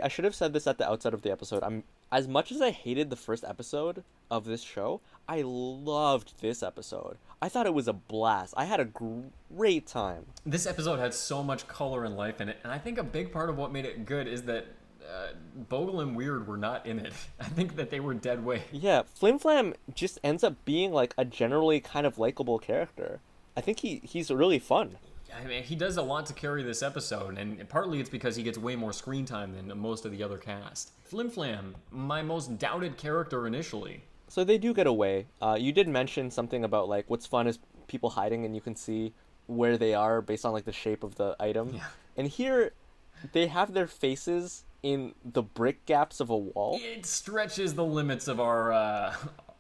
should have said this at the outset of the episode. As much as I hated the first episode of this show, I loved this episode. I thought it was a blast. I had a great time. This episode had so much color and life in it, and I think a big part of what made it good is that Bogle and Weird were not in it. I think that they were dead weight. Yeah, Flim Flam just ends up being like a generally kind of likable character. I think he's really fun. I mean, he does a lot to carry this episode, and partly it's because he gets way more screen time than most of the other cast. Flim Flam, my most doubted character initially. So they do get away. You did mention something about, like, what's fun is people hiding and you can see where they are based on, like, the shape of the item. Yeah. And here, they have their faces in the brick gaps of a wall. It stretches the limits of our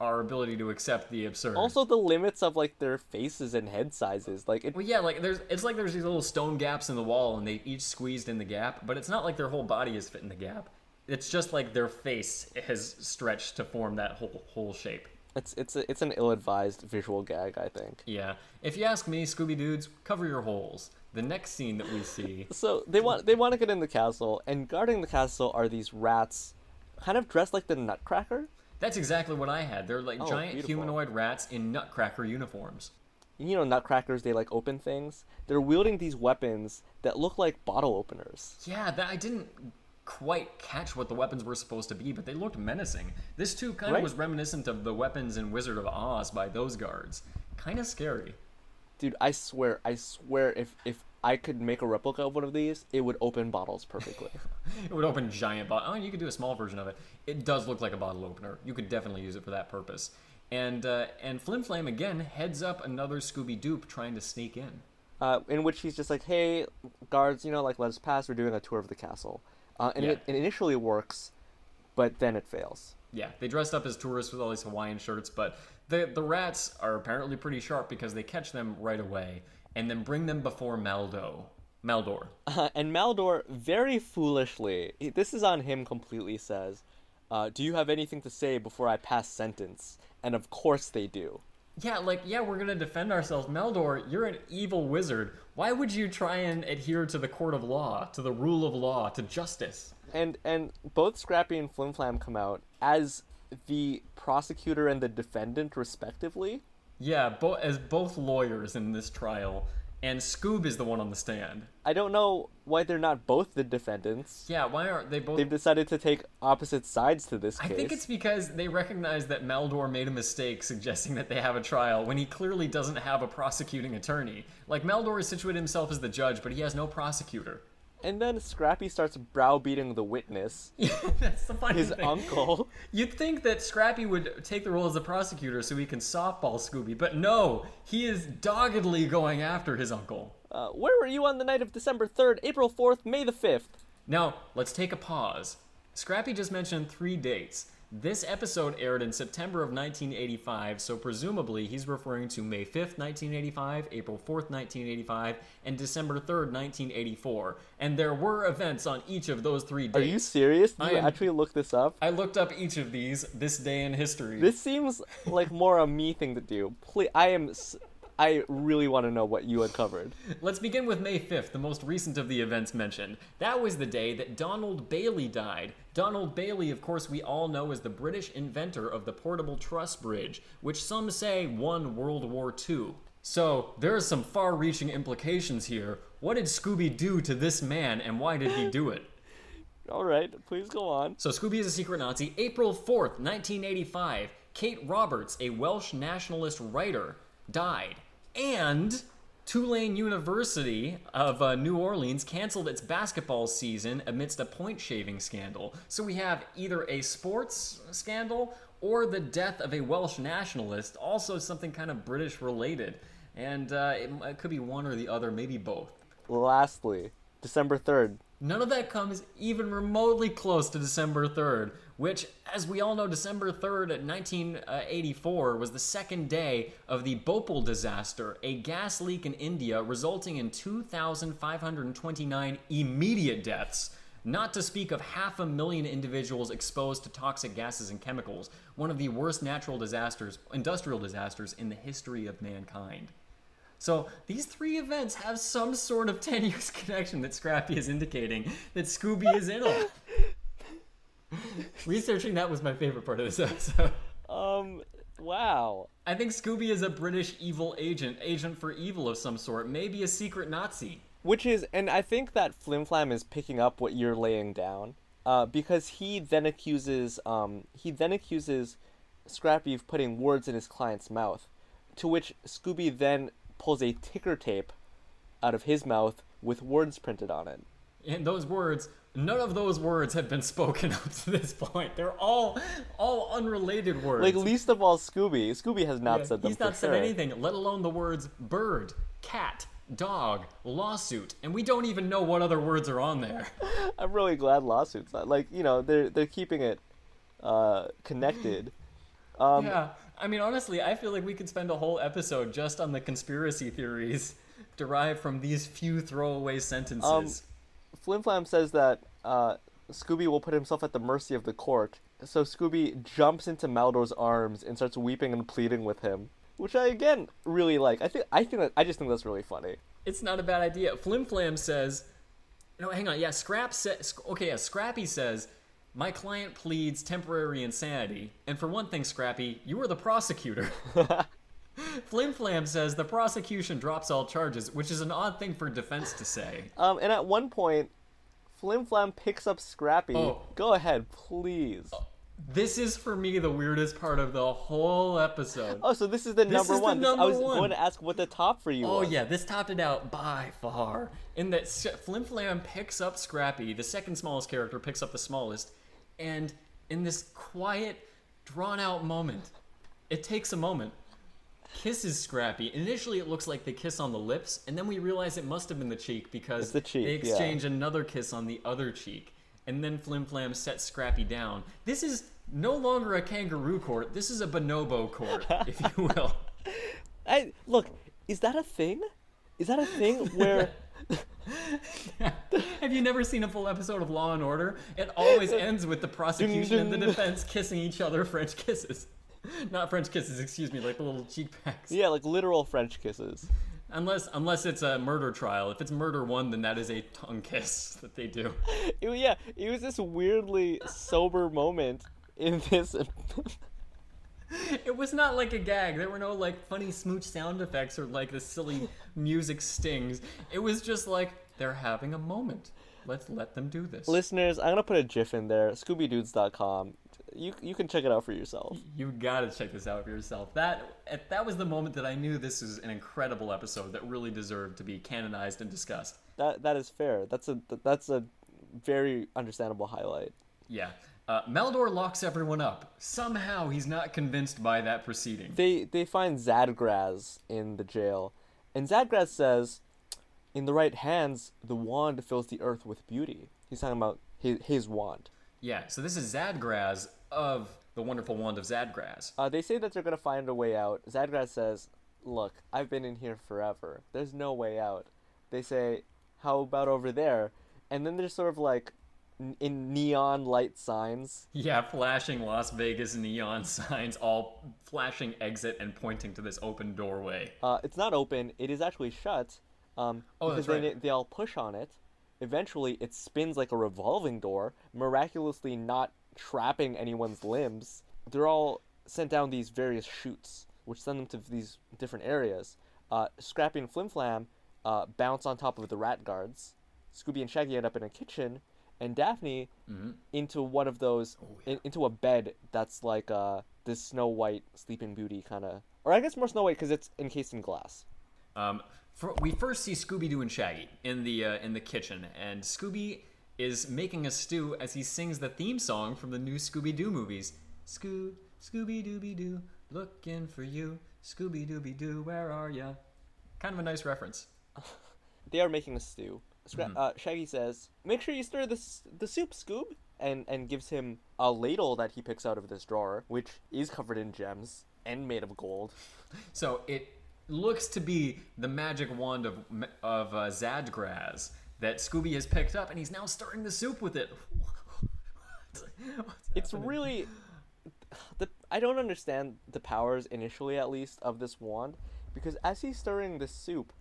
ability to accept the absurd. Also the limits of, like, their faces and head sizes. There's these little stone gaps in the wall, and they each squeezed in the gap, but it's not like their whole body is fit in the gap. It's just like their face has stretched to form that whole shape. It's an ill-advised visual gag, I think. Yeah. If you ask me, Scooby-Dudes, cover your holes. The next scene that we see... So they want to get in the castle, and guarding the castle are these rats, kind of dressed like the Nutcracker. That's exactly what I had. They're like giant humanoid rats in Nutcracker uniforms. You know, Nutcrackers, they like open things. They're wielding these weapons that look like bottle openers. Yeah, I didn't quite catch what the weapons were supposed to be, but they looked menacing. This too kind of was reminiscent of the weapons in Wizard of Oz by those guards. Kind of scary. Dude, I swear if I could make a replica of one of these, it would open bottles perfectly. It would open giant bottles. Oh, you could do a small version of it. It does look like a bottle opener. You could definitely use it for that purpose. And Flim Flam, again, heads up another Scooby-Doop trying to sneak in which he's just like, hey, guards, you know, like, let us pass. We're doing a tour of the castle. It initially works, but then it fails. Yeah, they dressed up as tourists with all these Hawaiian shirts, but the rats are apparently pretty sharp because they catch them right away. And then bring them before Maldor. And Maldor, very foolishly, this is on him completely, says, do you have anything to say before I pass sentence? And of course they do. Yeah, we're going to defend ourselves. Maldor, you're an evil wizard. Why would you try and adhere to the court of law, to the rule of law, to justice? And both Scrappy and Flim Flam come out as the prosecutor and the defendant, respectively. Yeah, as both lawyers in this trial, and Scoob is the one on the stand. I don't know why they're not both the defendants. Yeah, why aren't they both... They've decided to take opposite sides to this case. I think it's because they recognize that Maldor made a mistake suggesting that they have a trial when he clearly doesn't have a prosecuting attorney. Like, Maldor has situated himself as the judge, but he has no prosecutor. And then Scrappy starts browbeating the witness. That's the funny thing. His uncle. You'd think that Scrappy would take the role as the prosecutor so he can softball Scooby, but no, he is doggedly going after his uncle. Where were you on the night of December 3rd, April 4th, May the 5th? Now, let's take a pause. Scrappy just mentioned 3 dates. This episode aired in September of 1985, so presumably he's referring to May 5th, 1985, April 4th, 1985, and December 3rd, 1984. And there were events on each of those 3 dates. Are you serious? Did you actually look this up? I looked up each of these, this day in history. This seems like more a me thing to do. Please, I really want to know what you uncovered. Let's begin with May 5th, the most recent of the events mentioned. That was the day that Donald Bailey died. Donald Bailey, of course, we all know as the British inventor of the portable truss bridge, which some say won World War II. So there are some far-reaching implications here. What did Scooby do to this man, and why did he do it? All right, please go on. So Scooby is a secret Nazi. April 4th, 1985, Kate Roberts, a Welsh nationalist writer, died. And Tulane University of New Orleans canceled its basketball season amidst a point-shaving scandal. So we have either a sports scandal or the death of a Welsh nationalist, also something kind of British-related. And it could be one or the other, maybe both. Lastly, December 3rd. None of that comes even remotely close to December 3rd, which, as we all know, December 3rd, 1984, was the second day of the Bhopal disaster, a gas leak in India resulting in 2,529 immediate deaths, not to speak of 500,000 individuals exposed to toxic gases and chemicals, one of the worst natural disasters, industrial disasters in the history of mankind. So these three events have some sort of tenuous connection that Scrappy is indicating that Scooby is in it. Researching that was my favorite part of this episode. Wow. I think Scooby is a British evil agent for evil of some sort, maybe a secret Nazi. Which is, and I think that Flim Flam is picking up what you're laying down, because he then accuses Scrappy of putting words in his client's mouth, to which Scooby then pulls a ticker tape out of his mouth with words printed on it. And those words, none of those words have been spoken up to this point. They're all unrelated words. Like, least of all Scooby. Scooby has not said them. He's not said anything, let alone the words bird, cat, dog, lawsuit, and we don't even know what other words are on there. I'm really glad lawsuit's not. Like, you know, they're keeping it connected. Yeah, I mean, honestly, I feel like we could spend a whole episode just on the conspiracy theories derived from these few throwaway sentences. Flim Flam says that Scooby will put himself at the mercy of the court, so Scooby jumps into Maldor's arms and starts weeping and pleading with him, which I again really like. I just think that's really funny. It's not a bad idea. Flim Flam says, "No, hang on. Yeah, Scrappy says." My client pleads temporary insanity, and for one thing, Scrappy, you are the prosecutor. Flim Flam says the prosecution drops all charges, which is an odd thing for defense to say. And at one point, Flim Flam picks up Scrappy. Oh. Go ahead, please. This is, for me, the weirdest part of the whole episode. Oh, so this is the number one. I was going to ask what the top for you was. Oh, yeah, this topped it out by far. In that Flim Flam picks up Scrappy, the second smallest character picks up the smallest, and in this quiet, drawn-out moment, it takes a moment, kisses Scrappy. Initially, it looks like they kiss on the lips, and then we realize it must have been the cheek because they exchange another kiss on the other cheek. And then Flim Flam sets Scrappy down. This is no longer a kangaroo court. This is a bonobo court, if you will. Look, is that a thing? Is that a thing where... Have you never seen a full episode of Law and Order? It always ends with the prosecution and the defense kissing each other French kisses. Not French kisses, excuse me, like the little cheek packs. Yeah, like literal French kisses. Unless it's a murder trial. If it's murder one, then that is a tongue kiss that they do. It was this weirdly sober moment in this... It was not like a gag. There were no, like, funny smooch sound effects or, like, the silly music stings. It was just like, they're having a moment. Let's let them do this. Listeners, I'm going to put a GIF in there, ScoobyDudes.com. You can check it out for yourself. You got to check this out for yourself. That was the moment that I knew this was an incredible episode that really deserved to be canonized and discussed. That is fair. That's a very understandable highlight. Yeah. Maldor locks everyone up. Somehow he's not convinced by that proceeding. They find Zadgraz in the jail, and Zadgraz says, in the right hands, the wand fills the earth with beauty. He's talking about his wand. Yeah, so this is Zadgraz of the wonderful wand of Zadgraz. They say that they're going to find a way out. Zadgraz says, look, I've been in here forever. There's no way out. They say, how about over there? And then they're sort of like, in neon light signs. Yeah, flashing Las Vegas neon signs, all flashing exit and pointing to this open doorway. It's not open. It is actually shut. Because that's right. They all push on it. Eventually, it spins like a revolving door, miraculously not trapping anyone's limbs. They're all sent down these various chutes, which send them to these different areas. Scrappy and Flim Flam bounce on top of the rat guards. Scooby and Shaggy end up in a kitchen. And Daphne into one of those, into a bed that's like this Snow White, Sleeping Beauty kind of, or I guess more Snow White because it's encased in glass. We first see Scooby-Doo and Shaggy in the kitchen, and Scooby is making a stew as he sings the theme song from the new Scooby-Doo movies. Scooby-Dooby-Doo, looking for you. Scooby-Dooby-Doo, where are ya? Kind of a nice reference. They are making a stew. Shaggy says, make sure you stir the soup, Scoob, and gives him a ladle that he picks out of this drawer, which is covered in gems and made of gold. So it looks to be the magic wand of Zadgraz that Scooby has picked up, and he's now stirring the soup with it. It's really... I don't understand the powers, initially at least, of this wand, Because as he's stirring this soup,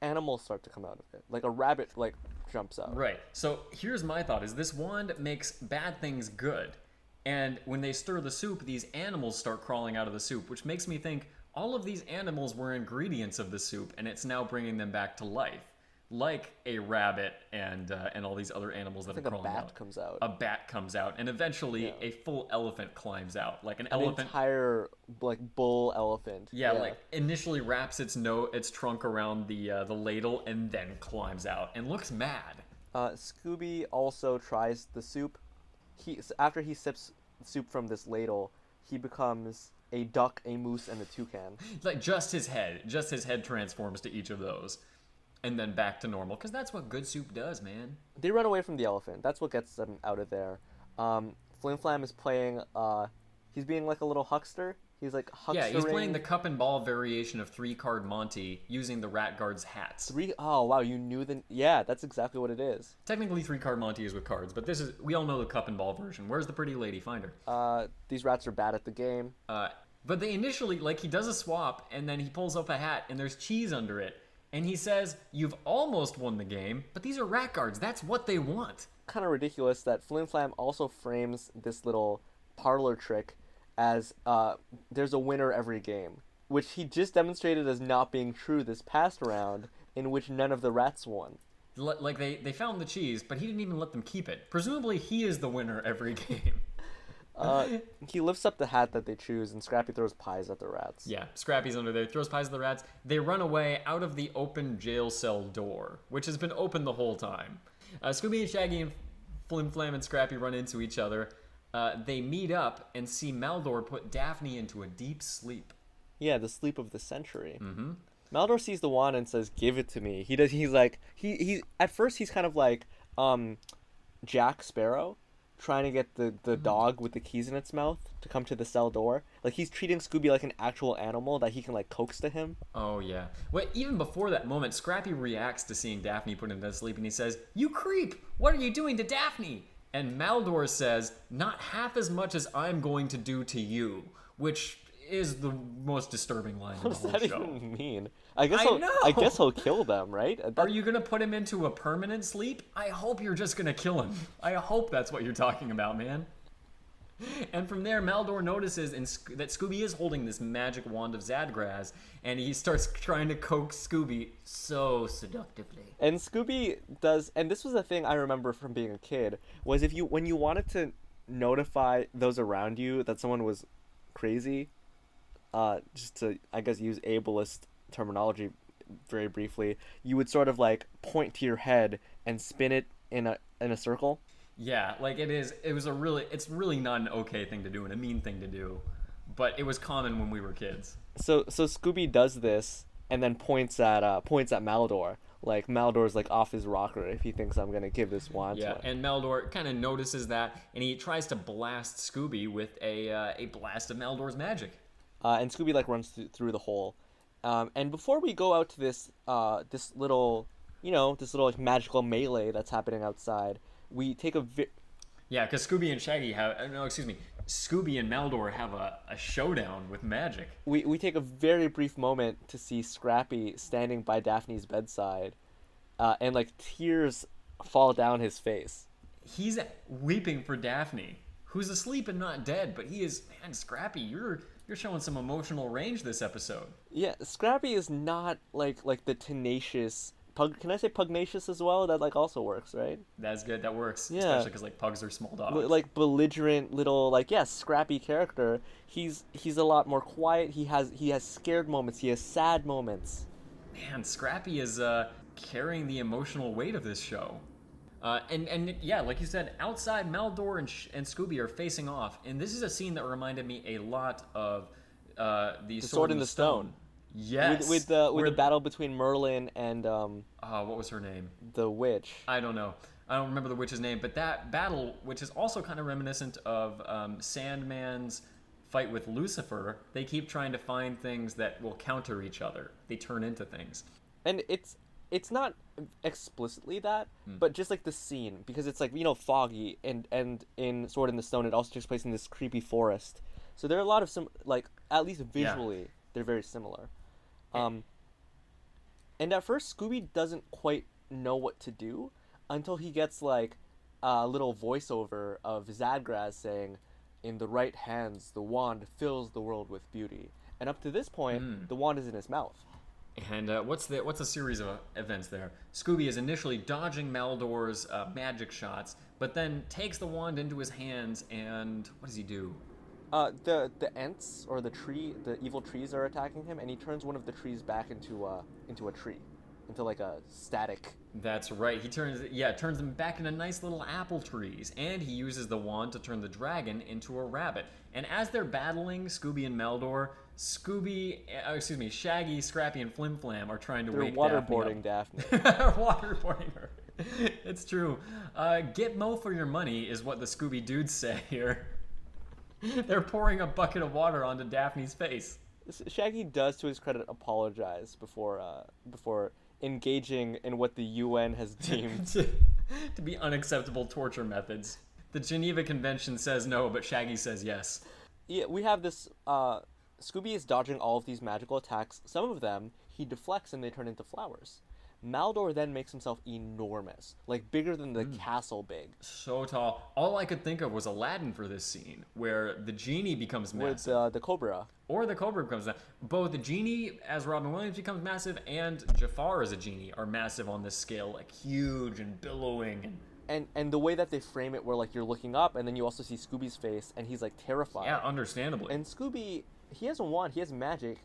animals start to come out of it. Like a rabbit, like, jumps out. Right. So here's my thought, is this wand makes bad things good. And when they stir the soup, these animals start crawling out of the soup, which makes me think all of these animals were ingredients of the soup, and it's now bringing them back to life. Like a rabbit and all these other animals that are crawling out. Like a bat comes out. A bat comes out, and eventually a full elephant climbs out, like an elephant. An entire like bull elephant. Yeah, like initially wraps its trunk around the ladle and then climbs out and looks mad. Scooby also tries the soup. After he sips soup from this ladle, he becomes a duck, a moose, and a toucan. Like just his head transforms to each of those. And then back to normal, because that's what good soup does, man. They run away from the elephant. That's what gets them out of there. Flim Flam is playing, he's being like a little huckster. He's like huckstering. Yeah, he's playing the cup and ball variation of three-card Monty using the rat guard's hats. Oh, wow, you knew the... Yeah, that's exactly what it is. Technically, three-card Monty is with cards, but this is... We all know the cup and ball version. Where's the pretty lady? Find her. These rats are bad at the game. But they initially, like, he does a swap, and then he pulls up a hat, and there's cheese under it. And he says, you've almost won the game, but these are rat guards. That's what they want. Kind of ridiculous that Flim Flam also frames this little parlor trick as there's a winner every game, which he just demonstrated as not being true this past round, in which none of the rats won. Like, they found the cheese, but he didn't even let them keep it. Presumably, he is the winner every game. He lifts up the hat that they choose, and Scrappy throws pies at the rats. Yeah, Scrappy's under there, throws pies at the rats. They run away out of the open jail cell door, which has been open the whole time. Scooby and Shaggy and Flim Flam and Scrappy run into each other. They meet up and see Maldor put Daphne into a deep sleep. Yeah, the sleep of the century. Mm-hmm. Maldor sees the wand and says, give it to me. He does. He's like, he at first he's kind of like Jack Sparrow, trying to get the dog with the keys in its mouth to come to the cell door. Like, he's treating Scooby like an actual animal that he can, like, coax to him. Oh, yeah. Well, even before that moment, Scrappy reacts to seeing Daphne put him to sleep, and he says, you creep! What are you doing to Daphne? And Maldor says, not half as much as I'm going to do to you, which is the most disturbing line in the whole show. What does that even mean? I guess he'll kill them, right? Are you going to put him into a permanent sleep? I hope you're just going to kill him. I hope that's what you're talking about, man. And from there, Maldor notices that Scooby is holding this magic wand of Zadgraz, and he starts trying to coax Scooby so seductively. And Scooby does, and this was a thing I remember from being a kid, was when you wanted to notify those around you that someone was crazy, just to, I guess, use ableist terminology very briefly, you would sort of like point to your head and spin it in a circle. Yeah, like it's really not an okay thing to do and a mean thing to do, but it was common when we were kids. So Scooby does this and then points at Maldor. Like, Maldor's like off his rocker if he thinks I'm gonna give this wand. Yeah, and Maldor kind of notices that and he tries to blast Scooby with a blast of Maldor's magic. And Scooby like runs through the hole. And before we go out to this this little like magical melee that's happening outside, we take a because Scooby and Maldor have a showdown with magic. We take a very brief moment to see Scrappy standing by Daphne's bedside, and like tears fall down his face. He's weeping for Daphne, who's asleep and not dead, but he is, man, Scrappy, You're showing some emotional range this episode. Yeah, Scrappy is not like the tenacious pug. Can I say pugnacious as well? That like also works, right? That's good. That works. Yeah. Especially because like pugs are small dogs. Like belligerent little Scrappy character. He's a lot more quiet. He has scared moments. He has sad moments. Man, Scrappy is carrying the emotional weight of this show. And like you said, outside Maldor and Scooby are facing off, and this is a scene that reminded me a lot of the Sword in the Stone. Yes, with the battle between Merlin and what was her name? The witch. I don't know. I don't remember the witch's name, but that battle, which is also kind of reminiscent of Sandman's fight with Lucifer, they keep trying to find things that will counter each other. They turn into things, and it's not explicitly that, but just like the scene, because it's like, you know, foggy, and in Sword in the Stone it also takes place in this creepy forest, so there are a lot of, some like, at least visually, they're very similar. And at first, Scooby doesn't quite know what to do until he gets, like, a little voiceover of Zadgraz saying, "In the right hands, the wand fills the world with beauty." And up to this point, the wand is in his mouth. And what's a series of events there? Scooby is initially dodging Maldor's magic shots, but then takes the wand into his hands, and what does he do? The ants, or the tree, the evil trees are attacking him, and he turns one of the trees back into a tree, into like a static. That's right. He turns them back into nice little apple trees, and he uses the wand to turn the dragon into a rabbit. And as they're battling Scooby and Maldor, Shaggy, Scrappy, and Flim Flam are trying to waterboarding Daphne. Waterboarding her. It's true. Get Mo for your money is what the Scooby dudes say here. They're pouring a bucket of water onto Daphne's face. Shaggy does, to his credit, apologize before engaging in what the UN has deemed to be unacceptable torture methods. The Geneva Convention says no, but Shaggy says yes. Yeah, we have this... Scooby is dodging all of these magical attacks. Some of them, he deflects and they turn into flowers. Maldor then makes himself enormous, like bigger than the castle big. So tall. All I could think of was Aladdin for this scene, where the genie becomes massive. With the cobra. Or the cobra becomes massive. Both the genie, as Robin Williams, becomes massive, and Jafar as a genie are massive on this scale, like huge and billowing. And the way that they frame it, where like you're looking up, and then you also see Scooby's face, and he's like terrified. Yeah, understandably. And Scooby, he has a wand, he has magic.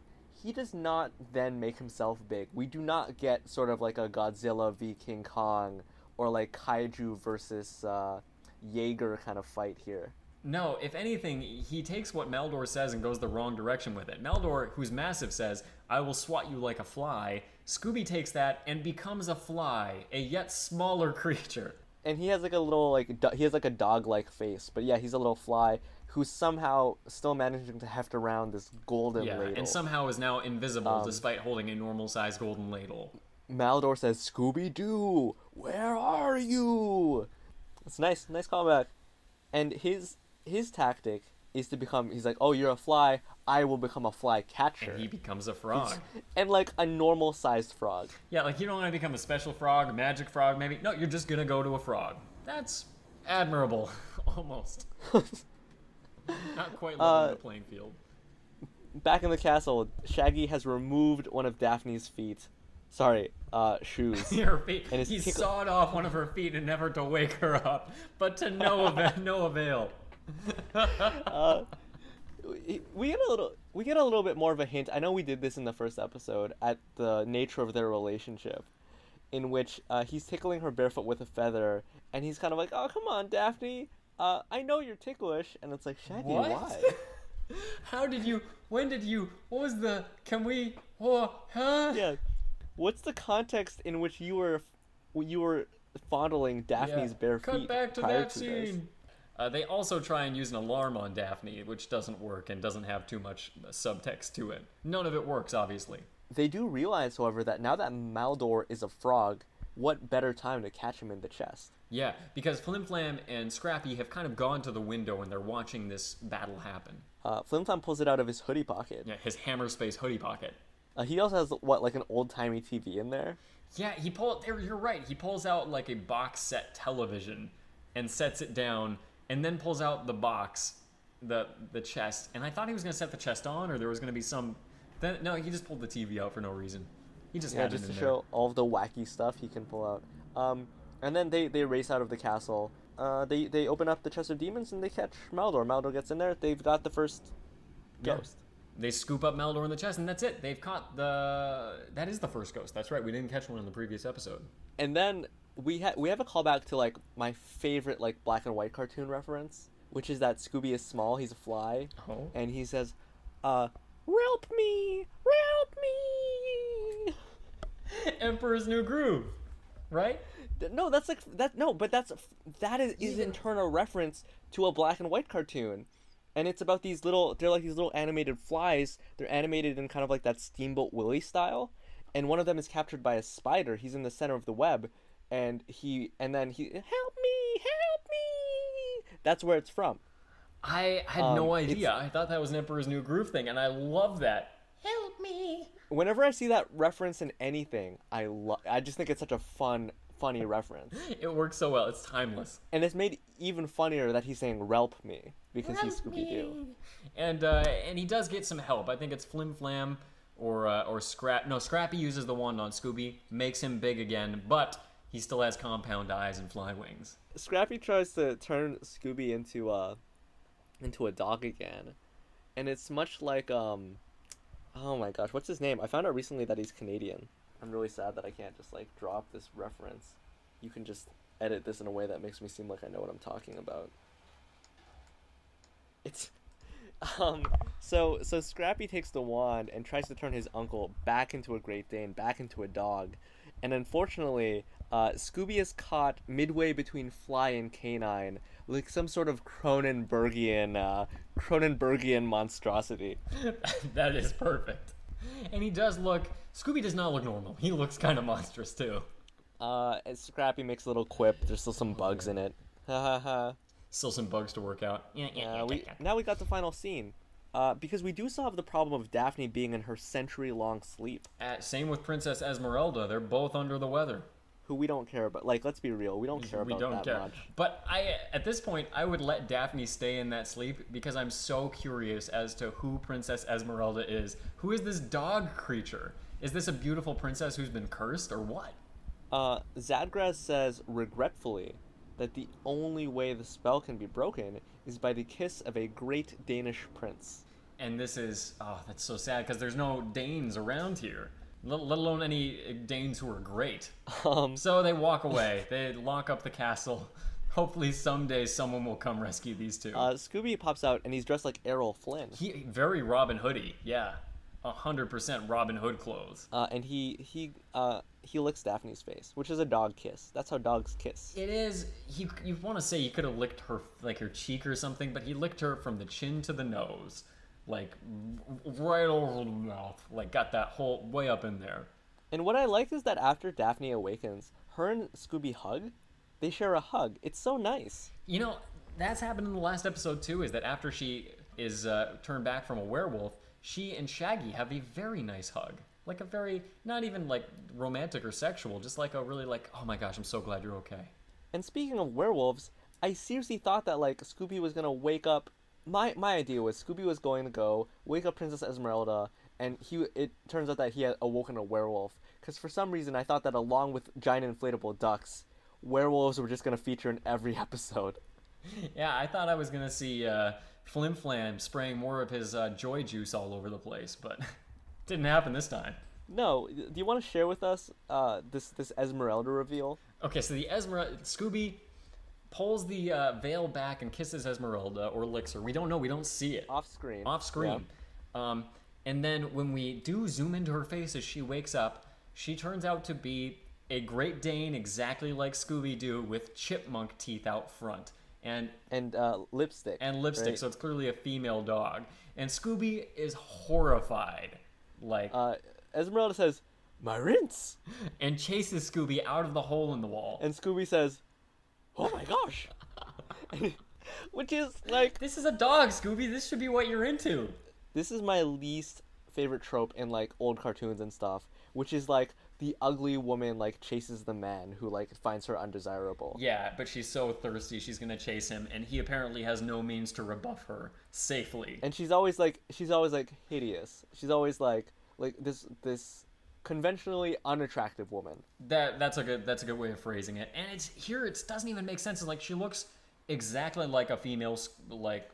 He does not then make himself big. We do not get sort of like a Godzilla v. King Kong or like Kaiju versus Jaeger kind of fight here. No, if anything, he takes what Maldor says and goes the wrong direction with it. Maldor, who's massive, says, "I will swat you like a fly." Scooby takes that and becomes a fly, a yet smaller creature. And he has like a little, like, he has like a dog-like face. But yeah, he's a little fly who's somehow still managing to heft around this golden ladle. And somehow is now invisible despite holding a normal-sized golden ladle. Maldor says, "Scooby-Doo, where are you?" It's nice callback. And his tactic is to become, he's like, "Oh, you're a fly, I will become a fly catcher." And he becomes a frog. And like a normal-sized frog. Yeah, like you don't want to become a special frog, a magic frog maybe. No, you're just going to go to a frog. That's admirable, almost. Not quite level the playing field. Back in the castle, Shaggy has removed one of Daphne's feet. Sorry, shoes. Her feet. And he sawed off one of her feet and never to wake her up, but to no avail. We get a little bit more of a hint. I know we did this in the first episode at the nature of their relationship, in which he's tickling her barefoot with a feather, and he's kind of like, "Oh, come on, Daphne. I know you're ticklish," and it's like, Shaggy, why? Yeah. What's the context in which you were fondling Daphne's bare feet? Cut back to that scene. They also try and use an alarm on Daphne, which doesn't work and doesn't have too much subtext to it. None of it works, obviously. They do realize, however, that now that Maldor is a frog, what better time to catch him in the chest? Yeah, because Flim Flam and Scrappy have kind of gone to the window and they're watching this battle happen. Flim Flam pulls it out of his hoodie pocket. Yeah, his hammer space hoodie pocket. He also has, like an old-timey TV in there? Yeah, you're right. He pulls out, like, a box set television and sets it down and then pulls out the box, the chest. And I thought he was going to set the chest on or there was going to be some... No, he just pulled the TV out for no reason. He just had just it in to there. Show all the wacky stuff he can pull out. And then they race out of the castle. They open up the chest of demons and they catch Maldor. Maldor gets in there. They've got the first ghost. They scoop up Maldor in the chest and that's it. They've caught that is the first ghost. That's right. We didn't catch one in the previous episode. And then we have a callback to like my favorite like black and white cartoon reference, which is that Scooby is small. He's a fly. Oh. And he says, "Help me! Help me!" Emperor's New Groove, right? No, that's like that. No, but that is an internal reference to a black and white cartoon, and it's about these little. They're like these little animated flies. They're animated in kind of like that Steamboat Willie style, and one of them is captured by a spider. He's in the center of the web, and then he "Help me! Help me!" That's where it's from. I had no idea. I thought that was an Emperor's New Groove thing, and I love that. "Help me! Whenever I see that reference in anything, I just think it's such a funny reference. It works so well. It's timeless. And it's made even funnier that he's saying "relp me" because he's Scooby-Doo. And he does get some help. I think it's Flim Flam or Scrap. No, Scrappy uses the wand on Scooby, makes him big again, but he still has compound eyes and fly wings. Scrappy tries to turn Scooby into a dog again, and it's much like oh my gosh, what's his name? I found out recently that he's Canadian. I'm really sad that I can't just like drop this reference. You can just edit this in a way that makes me seem like I know what I'm talking about. It's so Scrappy takes the wand and tries to turn his uncle back into a Great Dane, back into a dog. And unfortunately, Scooby is caught midway between fly and canine, like some sort of Cronenbergian monstrosity. That is perfect. And he does look... Scooby does not look normal. He looks kind of monstrous, too. And Scrappy makes a little quip. There's still some bugs in it. Ha ha ha. Still some bugs to work out. Now we got the final scene. Because we do solve the problem of Daphne being in her century-long sleep. Same with Princess Esmeralda. They're both under the weather. Who we don't care about. Like, let's be real. We don't care about that much. But at this point, I would let Daphne stay in that sleep because I'm so curious as to who Princess Esmeralda is. Who is this dog creature? Is this a beautiful princess who's been cursed or what? Zadgraz says, regretfully, that the only way the spell can be broken is by the kiss of a great Danish prince. And this is... Oh, that's so sad because there's no Danes around here. Let alone any Danes who are great. So they walk away. They lock up the castle. Hopefully someday someone will come rescue these two. Scooby pops out and he's dressed like Errol Flynn. He very Robin Hoodie. Yeah, 100% Robin Hood clothes. And he licks Daphne's face, which is a dog kiss. That's how dogs kiss. It is. You want to say he could have licked her like her cheek or something, but he licked her from the chin to the nose. Like, right over the mouth. Like, got that whole way up in there. And what I liked is that after Daphne awakens, her and Scooby hug. They share a hug. It's so nice. You know, that's happened in the last episode, too, is that after she is turned back from a werewolf, she and Shaggy have a very nice hug. Like a very, not even, like, romantic or sexual, just like a really, like, oh my gosh, I'm so glad you're okay. And speaking of werewolves, I seriously thought that, like, Scooby was going to wake up. My idea was Scooby was going to go wake up Princess Esmeralda, and it turns out that he had awoken a werewolf. Because for some reason, I thought that along with giant inflatable ducks, werewolves were just going to feature in every episode. Yeah, I thought I was going to see Flim Flam spraying more of his joy juice all over the place, but didn't happen this time. No, do you want to share with us this Esmeralda reveal? Okay, so the Scooby pulls the veil back and kisses Esmeralda or licks her. We don't know. We don't see it. Off screen. Yeah. And then when we do zoom into her face as she wakes up, she turns out to be a Great Dane exactly like Scooby-Doo with chipmunk teeth out front. And lipstick. And lipstick, right? So it's clearly a female dog. And Scooby is horrified. Like Esmeralda says, "My rinse!" And chases Scooby out of the hole in the wall. And Scooby says, "Oh my gosh!" Which is like... This is a dog, Scooby. This should be what you're into. This is my least favorite trope in like old cartoons and stuff, which is like the ugly woman like chases the man who like finds her undesirable. Yeah, but she's so thirsty she's gonna chase him, and he apparently has no means to rebuff her safely. And she's always like hideous. She's always like this conventionally unattractive woman. That's a good way of phrasing it. And it's here. It doesn't even make sense. It's like she looks exactly like a female like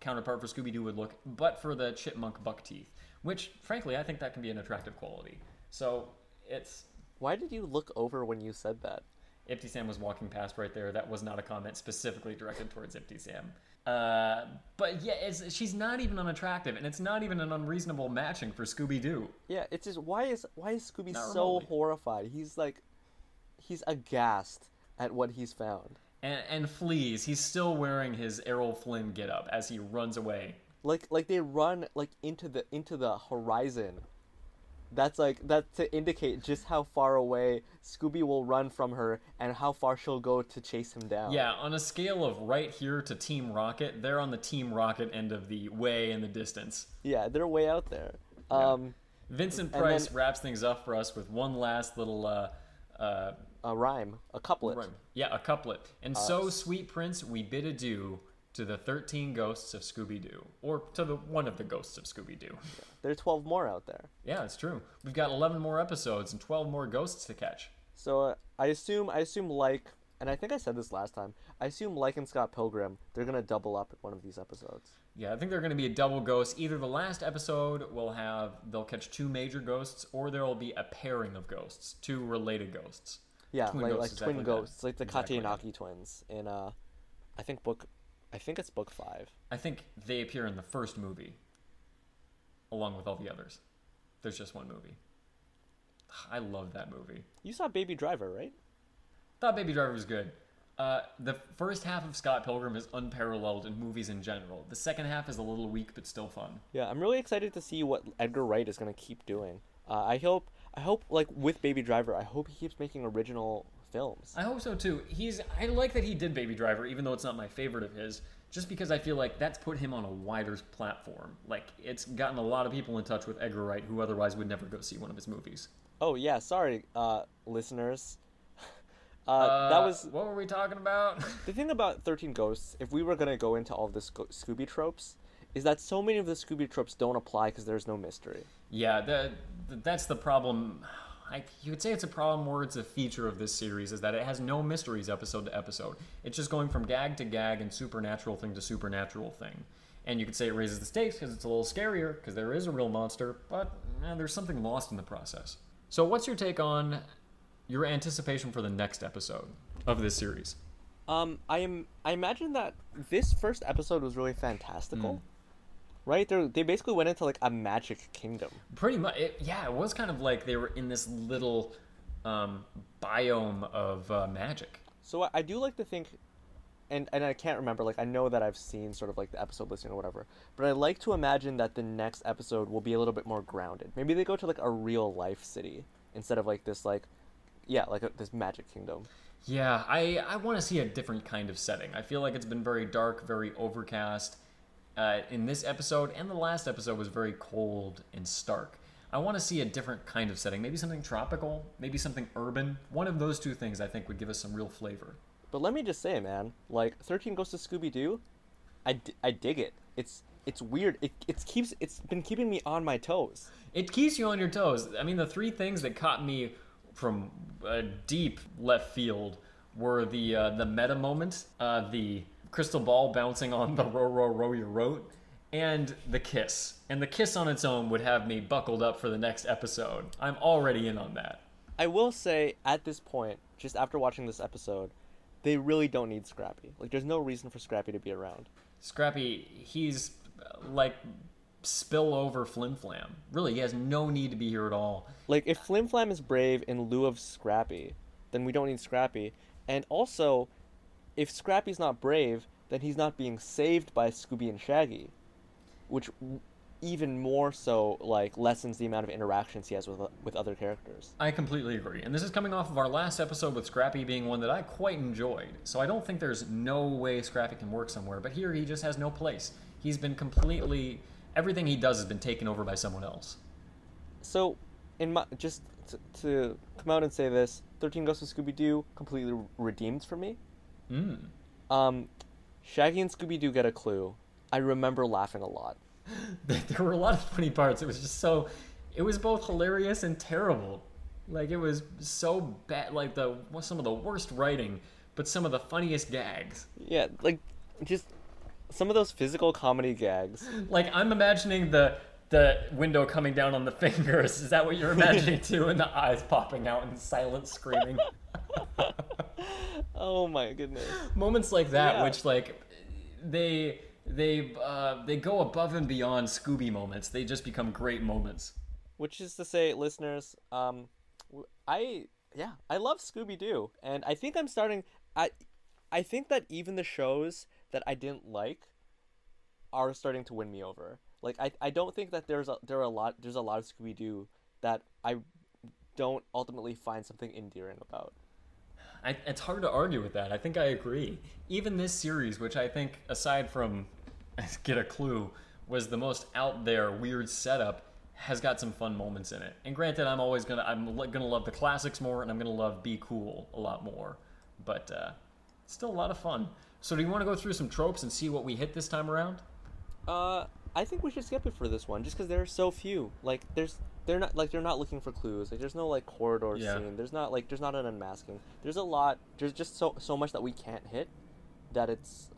counterpart for Scooby-Doo would look, but for the chipmunk buck teeth, which frankly I think that can be an attractive quality. So it's... Why did you look over when you said that? Ipti-Sam was walking past right there. That was not a comment specifically directed towards Ipti-Sam. But yeah, she's not even unattractive, and it's not even an unreasonable matching for Scooby-Doo. Yeah, it's just, why is Scooby so horrified? He's like, he's aghast at what he's found. And flees. He's still wearing his Errol Flynn getup as he runs away. Like they run like into the horizon. That's like, that to indicate just how far away Scooby will run from her and how far she'll go to chase him down. Yeah, on a scale of right here to Team Rocket, they're on the Team Rocket end of the way in the distance. Yeah, they're way out there. Yeah. Vincent Price wraps things up for us with one last little a rhyme, a couplet. Rhyme. Yeah, a couplet. And so, sweet prince, we bid adieu to the 13 ghosts of Scooby-Doo, or to the one of the ghosts of Scooby-Doo. Yeah, there are 12 more out there. Yeah, it's true. We've got 11 more episodes and 12 more ghosts to catch. So I assume like, and I think I said this last time, I assume like and Scott Pilgrim, they're going to double up at one of these episodes. Yeah, I think they're going to be a double ghost. Either the last episode they'll catch two major ghosts, or there will be a pairing of ghosts, two related ghosts. Yeah, twin ghosts, like the Katayanagi twins in I think it's book 5. I think they appear in the first movie, along with all the others. There's just one movie. I love that movie. You saw Baby Driver, right? Thought Baby Driver was good. The first half of Scott Pilgrim is unparalleled in movies in general. The second half is a little weak, but still fun. Yeah, I'm really excited to see what Edgar Wright is going to keep doing. I hope, like with Baby Driver, I hope he keeps making original films. I hope so too. I like that he did Baby Driver, even though it's not my favorite of his, just because I feel like that's put him on a wider platform. Like, it's gotten a lot of people in touch with Edgar Wright who otherwise would never go see one of his movies. Oh yeah, sorry, listeners. That was, what were we talking about? The thing about 13 Ghosts, if we were going to go into all of the Scooby tropes, is that so many of the Scooby tropes don't apply because there's no mystery. Yeah, that's the problem. You could say it's a problem, or it's a feature of this series, is that it has no mysteries episode to episode. It's just going from gag to gag and supernatural thing to supernatural thing. And you could say it raises the stakes because it's a little scarier, because there is a real monster, but there's something lost in the process. So what's your take on your anticipation for the next episode of this series? I imagine that this first episode was really fantastical, right? They basically went into like a magic kingdom. Pretty much, it was kind of like they were in this little biome of magic. So I do like to think, and I can't remember. Like, I know that I've seen sort of like the episode listing or whatever, but I like to imagine that the next episode will be a little bit more grounded. Maybe they go to like a real life city instead of like this this magic kingdom. Yeah, I want to see a different kind of setting. I feel like it's been very dark, very overcast in this episode, and the last episode was very cold and stark. I want to see a different kind of setting. Maybe something tropical, maybe something urban. One of those two things I think would give us some real flavor. But let me just say, man, like 13 Ghosts of Scooby-Doo, I dig it. It's weird. It's been keeping me on my toes. It keeps you on your toes. I mean, the three things that caught me from a deep left field were the meta moment, the crystal ball bouncing on the row, row, row your boat, and the kiss. And the kiss on its own would have me buckled up for the next episode. I'm already in on that. I will say, at this point, just after watching this episode, they really don't need Scrappy. Like, there's no reason for Scrappy to be around. Scrappy, he's like spill over Flim Flam. Really, he has no need to be here at all. Like, if Flim Flam is brave in lieu of Scrappy, then we don't need Scrappy. And also, if Scrappy's not brave, then he's not being saved by Scooby and Shaggy, which even more so, like, lessens the amount of interactions he has with other characters. I completely agree. And this is coming off of our last episode with Scrappy being one that I quite enjoyed. So I don't think there's no way Scrappy can work somewhere, but here he just has no place. He's been completely... Everything he does has been taken over by someone else. So, to come out and say this, 13 Ghosts of Scooby-Doo completely redeemed for me. Shaggy and Scooby-Doo get a clue. I remember laughing a lot. There were a lot of funny parts. It was just so... It was both hilarious and terrible. Like, it was so bad. Like, some of the worst writing, but some of the funniest gags. Yeah, like, just... Some of those physical comedy gags. Like, I'm imagining the window coming down on the fingers. Is that what you're imagining too? And the eyes popping out and silent screaming. Oh my goodness. Moments like that, yeah. Which like they go above and beyond Scooby moments. They just become great moments. Which is to say, listeners, I love Scooby-Doo, and I think I'm starting. I think that even the shows that I didn't like are starting to win me over. Like, I don't think that there's a lot of Scooby-Doo that I don't ultimately find something endearing about. It's hard to argue with that. I think I agree. Even this series, which I think, aside from Get a Clue, was the most out there weird setup, has got some fun moments in it. And granted, I'm gonna love the classics more, and I'm gonna love Be Cool a lot more. But it's still a lot of fun. So do you want to go through some tropes and see what we hit this time around? I think we should skip it for this one, just because there are so few. Like, they're not looking for clues. Like, there's no like corridor scene. There's not an unmasking. There's a lot. There's just so much that we can't hit, that it's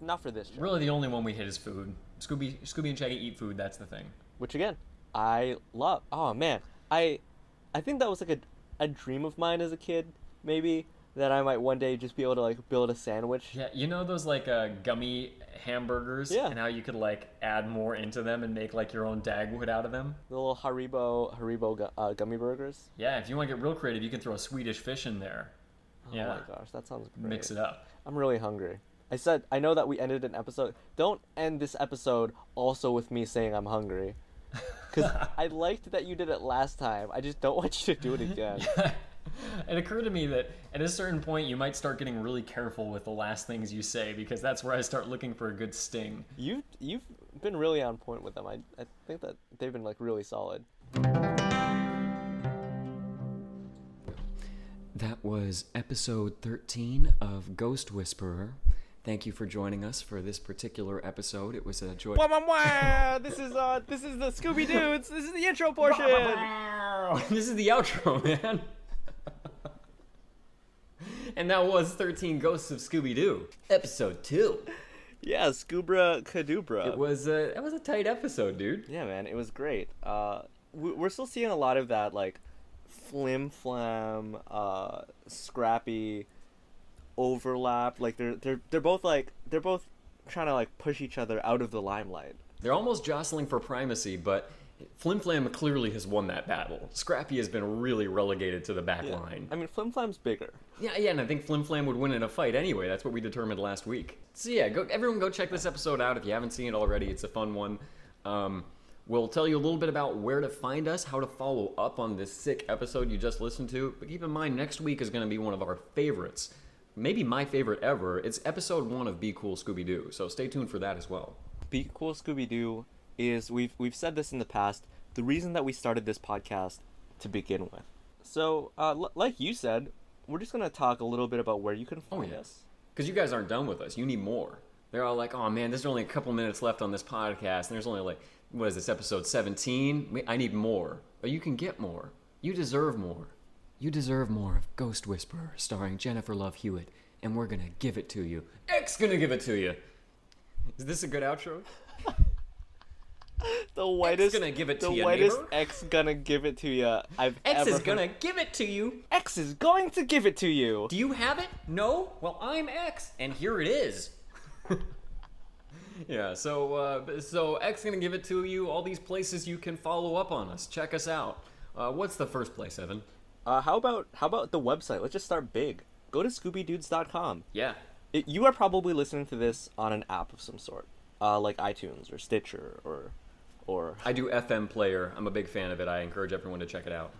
not for this show. Really, the only one we hit is food. Scooby and Shaggy eat food. That's the thing. Which again, I love. Oh man, I think that was like a dream of mine as a kid. Maybe that I might one day just be able to like build a sandwich. Yeah, you know those like gummy hamburgers. Yeah. And how you could like add more into them and make like your own Dagwood out of them. The little Haribo gummy burgers. Yeah, if you want to get real creative, you can throw a Swedish fish in there. Oh yeah. My gosh, that sounds great. Mix it up. I'm really hungry. I know that we ended an episode. Don't end this episode also with me saying I'm hungry. Because I liked that you did it last time. I just don't want you to do it again. Yeah. It occurred to me that at a certain point you might start getting really careful with the last things you say, because that's where I start looking for a good sting. You've been really on point with them. I think that they've been like really solid. That was episode 13 of Ghost Whisperer. Thank you for joining us for this particular episode. It was a joy. This is the Scooby Dudes. This is the intro portion. This is the outro, man. And that was 13 Ghosts of Scooby-Doo, episode 2. Yeah, Scooby-Kadoobra. It was a tight episode, dude. Yeah, man, it was great. We're still seeing a lot of that, like, Flim Flam, Scrappy overlap. Like, they're both trying to like push each other out of the limelight. They're almost jostling for primacy, but Flim Flam clearly has won that battle. Scrappy has been really relegated to the back line. I mean, Flim Flam's bigger. Yeah, and I think Flim Flam would win in a fight anyway. That's what we determined last week. So yeah, everyone go check this episode out if you haven't seen it already. It's a fun one. We'll tell you a little bit about where to find us, how to follow up on this sick episode you just listened to. But keep in mind, next week is going to be one of our favorites. Maybe my favorite ever. It's episode 1 of Be Cool, Scooby-Doo. So stay tuned for that as well. Be Cool, Scooby-Doo is, we've said this in the past, the reason that we started this podcast to begin with. So, like you said, we're just going to talk a little bit about where you can find us. Because you guys aren't done with us. You need more. They're all like, oh man, there's only a couple minutes left on this podcast, and there's only like, what is this, episode 17? I need more. But you can get more. You deserve more. You deserve more of Ghost Whisperer, starring Jennifer Love Hewitt, and we're going to give it to you. X going to give it to you. Is this a good outro? The whitest X gonna give it to you, neighbor. X gonna give it to you. X is going to give it to you. Do you have it? No? Well, I'm X, and here it is. Yeah. So X gonna give it to you. All these places you can follow up on us. Check us out. What's the first place, Evan? How about the website? Let's just start big. Go to ScoobyDudes.com. Yeah. You are probably listening to this on an app of some sort, like iTunes or Stitcher or I do FM Player. I'm a big fan of it. I encourage everyone to check it out.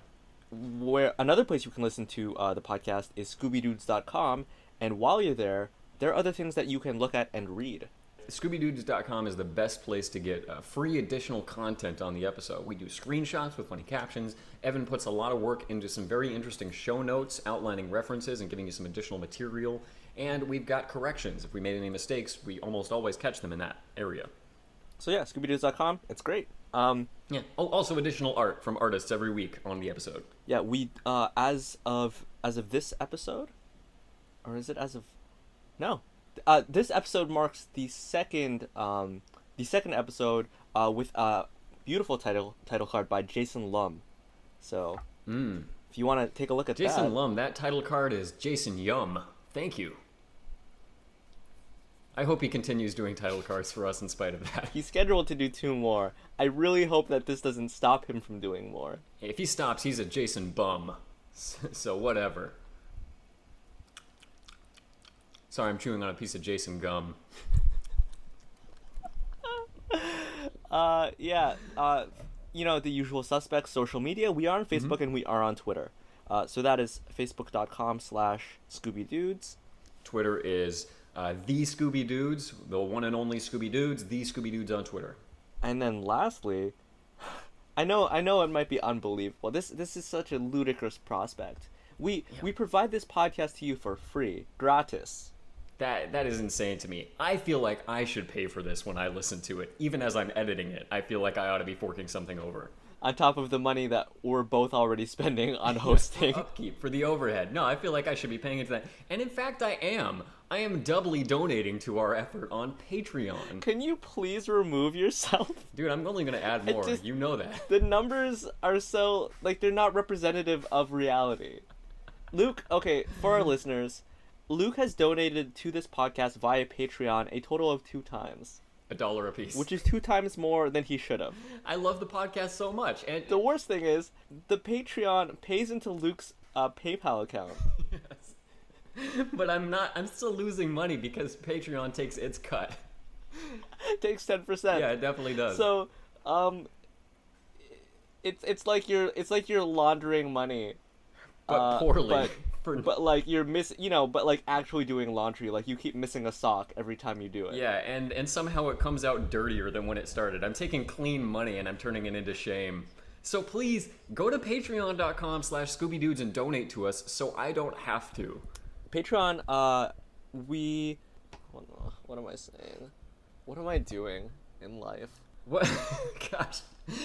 Where another place you can listen to the podcast is ScoobyDudes.com, and while you're there are other things that you can look at and read. ScoobyDudes.com is the best place to get free additional content on the episode. We do screenshots with funny captions. Evan puts a lot of work into some very interesting show notes, outlining references and giving you some additional material. And we've got corrections. If we made any mistakes, we almost always catch them in that area. So yeah, ScoobyDudes.com, it's great. Yeah. Also additional art from artists every week on the episode. Yeah, we as of this episode, or is it as of? No, this episode marks the second episode with a beautiful title card by Jason Lum. So if you want to take a look at Jason Lum, that title card is Jason Yum. Thank you. I hope he continues doing title cards for us in spite of that. He's scheduled to do 2 more. I really hope that this doesn't stop him from doing more. If he stops, he's a Jason bum. So whatever. Sorry, I'm chewing on a piece of Jason gum. You know, the usual suspects, social media. We are on Facebook and we are on Twitter. So that is facebook.com/ScoobyDudes. Twitter is... the Scooby Dudes, the one and only Scooby Dudes, the Scooby Dudes on Twitter. And then lastly, I know it might be unbelievable. This is such a ludicrous prospect. We provide this podcast to you for free, gratis. That is insane to me. I feel like I should pay for this when I listen to it, even as I'm editing it. I feel like I ought to be forking something over. On top of the money that we're both already spending on hosting. Upkeep for the overhead. No, I feel like I should be paying into that. And in fact, I am. I am doubly donating to our effort on Patreon. Can you please remove yourself? Dude, I'm only going to add more. You know that. The numbers are so, like, they're not representative of reality. Luke, okay, for our listeners, Luke has donated to this podcast via Patreon a total of 2 times. $1 apiece. Which is 2 times more than he should have. I love the podcast so much. And the worst thing is, the Patreon pays into Luke's PayPal account. Yes. But I'm still losing money because Patreon takes its cut. Takes 10%. Yeah, it definitely does. So, it's like you're laundering money. But poorly. But like you're but like actually doing laundry, like you keep missing a sock every time you do it. Yeah, and somehow it comes out dirtier than when it started. I'm taking clean money and I'm turning it into shame. So please go to patreon.com/ScoobyDudes and donate to us so I don't have to. Patreon, what am I saying? What am I doing in life? What? Gosh,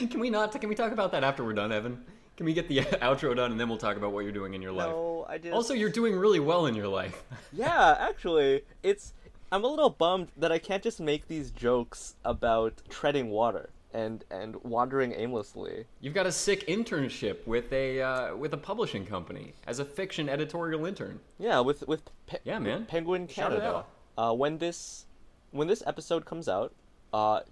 can we talk about that after we're done, Evan? Can we get the outro done, and then we'll talk about what you're doing in your life? No, I didn't. Also, you're doing really well in your life. Yeah, actually, I'm a little bummed that I can't just make these jokes about treading water and wandering aimlessly. You've got a sick internship with a publishing company as a fiction editorial intern. Yeah, with Penguin Canada. When this episode comes out,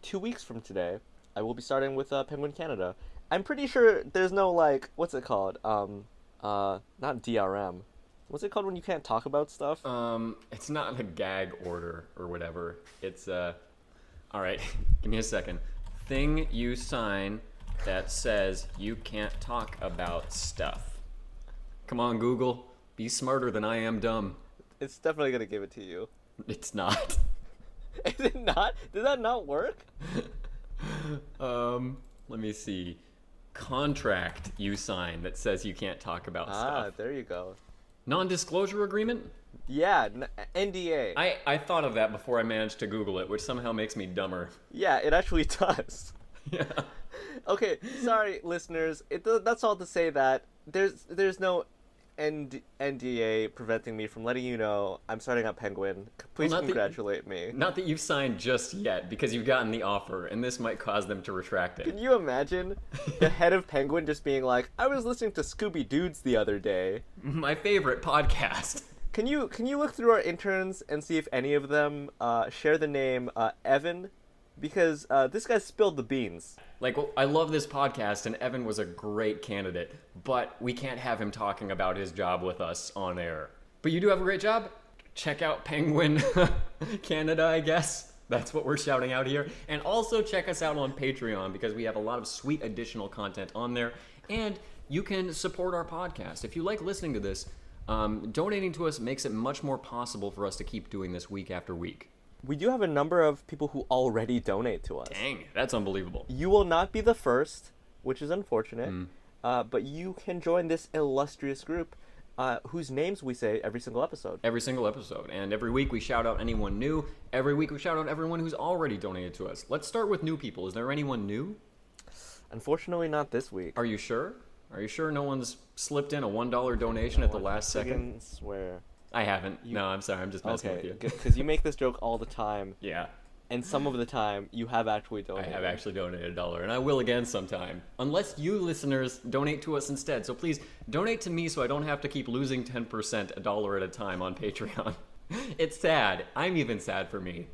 2 weeks from today, I will be starting with Penguin Canada. I'm pretty sure there's no, like, what's it called? Not DRM. What's it called when you can't talk about stuff? It's not a gag order or whatever. It's, all right, give me a second. Thing you sign that says you can't talk about stuff. Come on, Google. Be smarter than I am dumb. It's definitely going to give it to you. It's not. Is it not? Did that not work? Let me see. Contract you sign that says you can't talk about stuff. Ah, there you go. Non-disclosure agreement? Yeah, NDA. I thought of that before I managed to Google it, which somehow makes me dumber. Yeah, it actually does. Yeah. Okay, sorry, listeners. That's all to say that there's no NDA preventing me from letting you know I'm starting at Penguin. Please congratulate me. Not that you've signed just yet, because you've gotten the offer, and this might cause them to retract it. Can you imagine the head of Penguin just being like, I was listening to Scooby Dudes the other day. My favorite podcast. Can you look through our interns and see if any of them share the name Evan? Because this guy spilled the beans. Like, well, I love this podcast, and Evan was a great candidate, but we can't have him talking about his job with us on air. But you do have a great job. Check out Penguin Canada, I guess. That's what we're shouting out here. And also check us out on Patreon, because we have a lot of sweet additional content on there. And you can support our podcast. If you like listening to this, donating to us makes it much more possible for us to keep doing this week after week. We do have a number of people who already donate to us. Dang, that's unbelievable. You will not be the first, which is unfortunate, but you can join this illustrious group whose names we say every single episode. Every single episode, and every week we shout out anyone new. Every week we shout out everyone who's already donated to us. Let's start with new people. Is there anyone new? Unfortunately, not this week. Are you sure? Are you sure no one's slipped in a $1 donation at the last second? I swear. I haven't. No, I'm sorry. I'm just messing with you. Because you make this joke all the time. Yeah. And some of the time, you have actually donated. I have actually donated $1, and I will again sometime. Unless you listeners donate to us instead. So please, donate to me so I don't have to keep losing 10% $1 at a time on Patreon. It's sad. I'm even sad for me.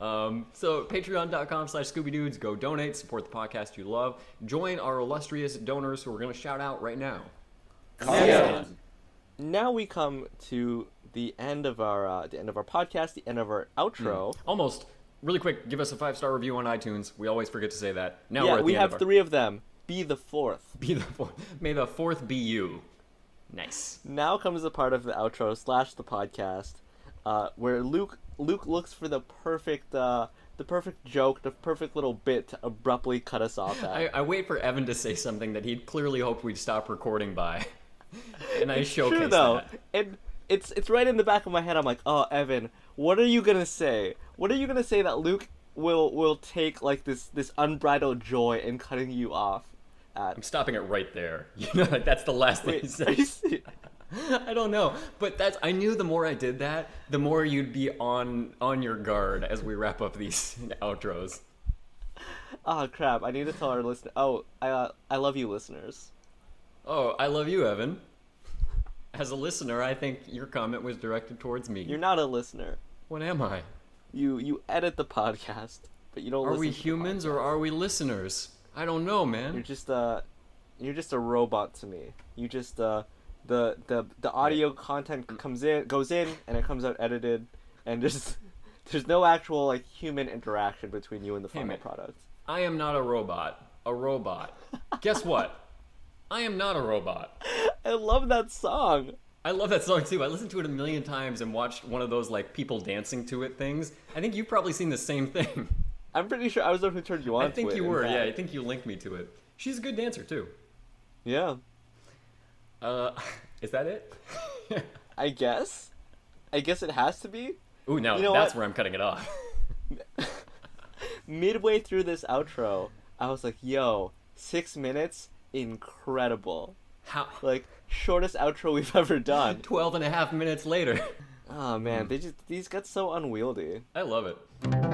So patreon.com/ScoobyDudes. Go donate. Support the podcast you love. Join our illustrious donors who we're going to shout out right now. Yeah. Now we come to the end of our podcast, the end of our outro. Almost. Really quick, give us a 5-star review on iTunes. We always forget to say that. Now we're at the end. Yeah, we have 3 of them. Be the fourth. Be the fourth. May the fourth be you. Nice. Now comes the part of the outro / the podcast where Luke looks for the perfect the perfect joke, the perfect little bit to abruptly cut us off at. I wait for Evan to say something that he'd clearly hoped we'd stop recording by. And I showcase true, though. That. And it's right in the back of my head. I'm like, oh, Evan, what are you going to say? What are you going to say that Luke will take like this unbridled joy in cutting you off at? I'm stopping it right there. You know, like, that's the last thing he says. I don't know, but that's. I knew the more I did that, the more you'd be on your guard as we wrap up these outros. Oh crap! I need to tell our listener. Oh, I love you, listeners. Oh, I love you, Evan. As a listener, I think your comment was directed towards me. You're not a listener. What am I? You edit the podcast, but you don't. Are we humans or are we listeners? I don't know, man. You're just a robot to me. You just The audio content goes in and it comes out edited, and there's no actual like human interaction between you and the final product. I am not a robot. A robot. Guess what? I am not a robot. I love that song. I love that song too. I listened to it a million times and watched one of those like people dancing to it things. I think you've probably seen the same thing. I'm pretty sure I was the one who turned you on to it. I think you were. Yeah, I think you linked me to it. She's a good dancer too. Yeah. Is that it? I guess it has to be. Ooh, no, you know that's what? Where I'm cutting it off. Midway through this outro, I was like, yo, 6 minutes, incredible. How? Like, shortest outro we've ever done. 12 and a half minutes later. Oh, man, these got so unwieldy. I love it.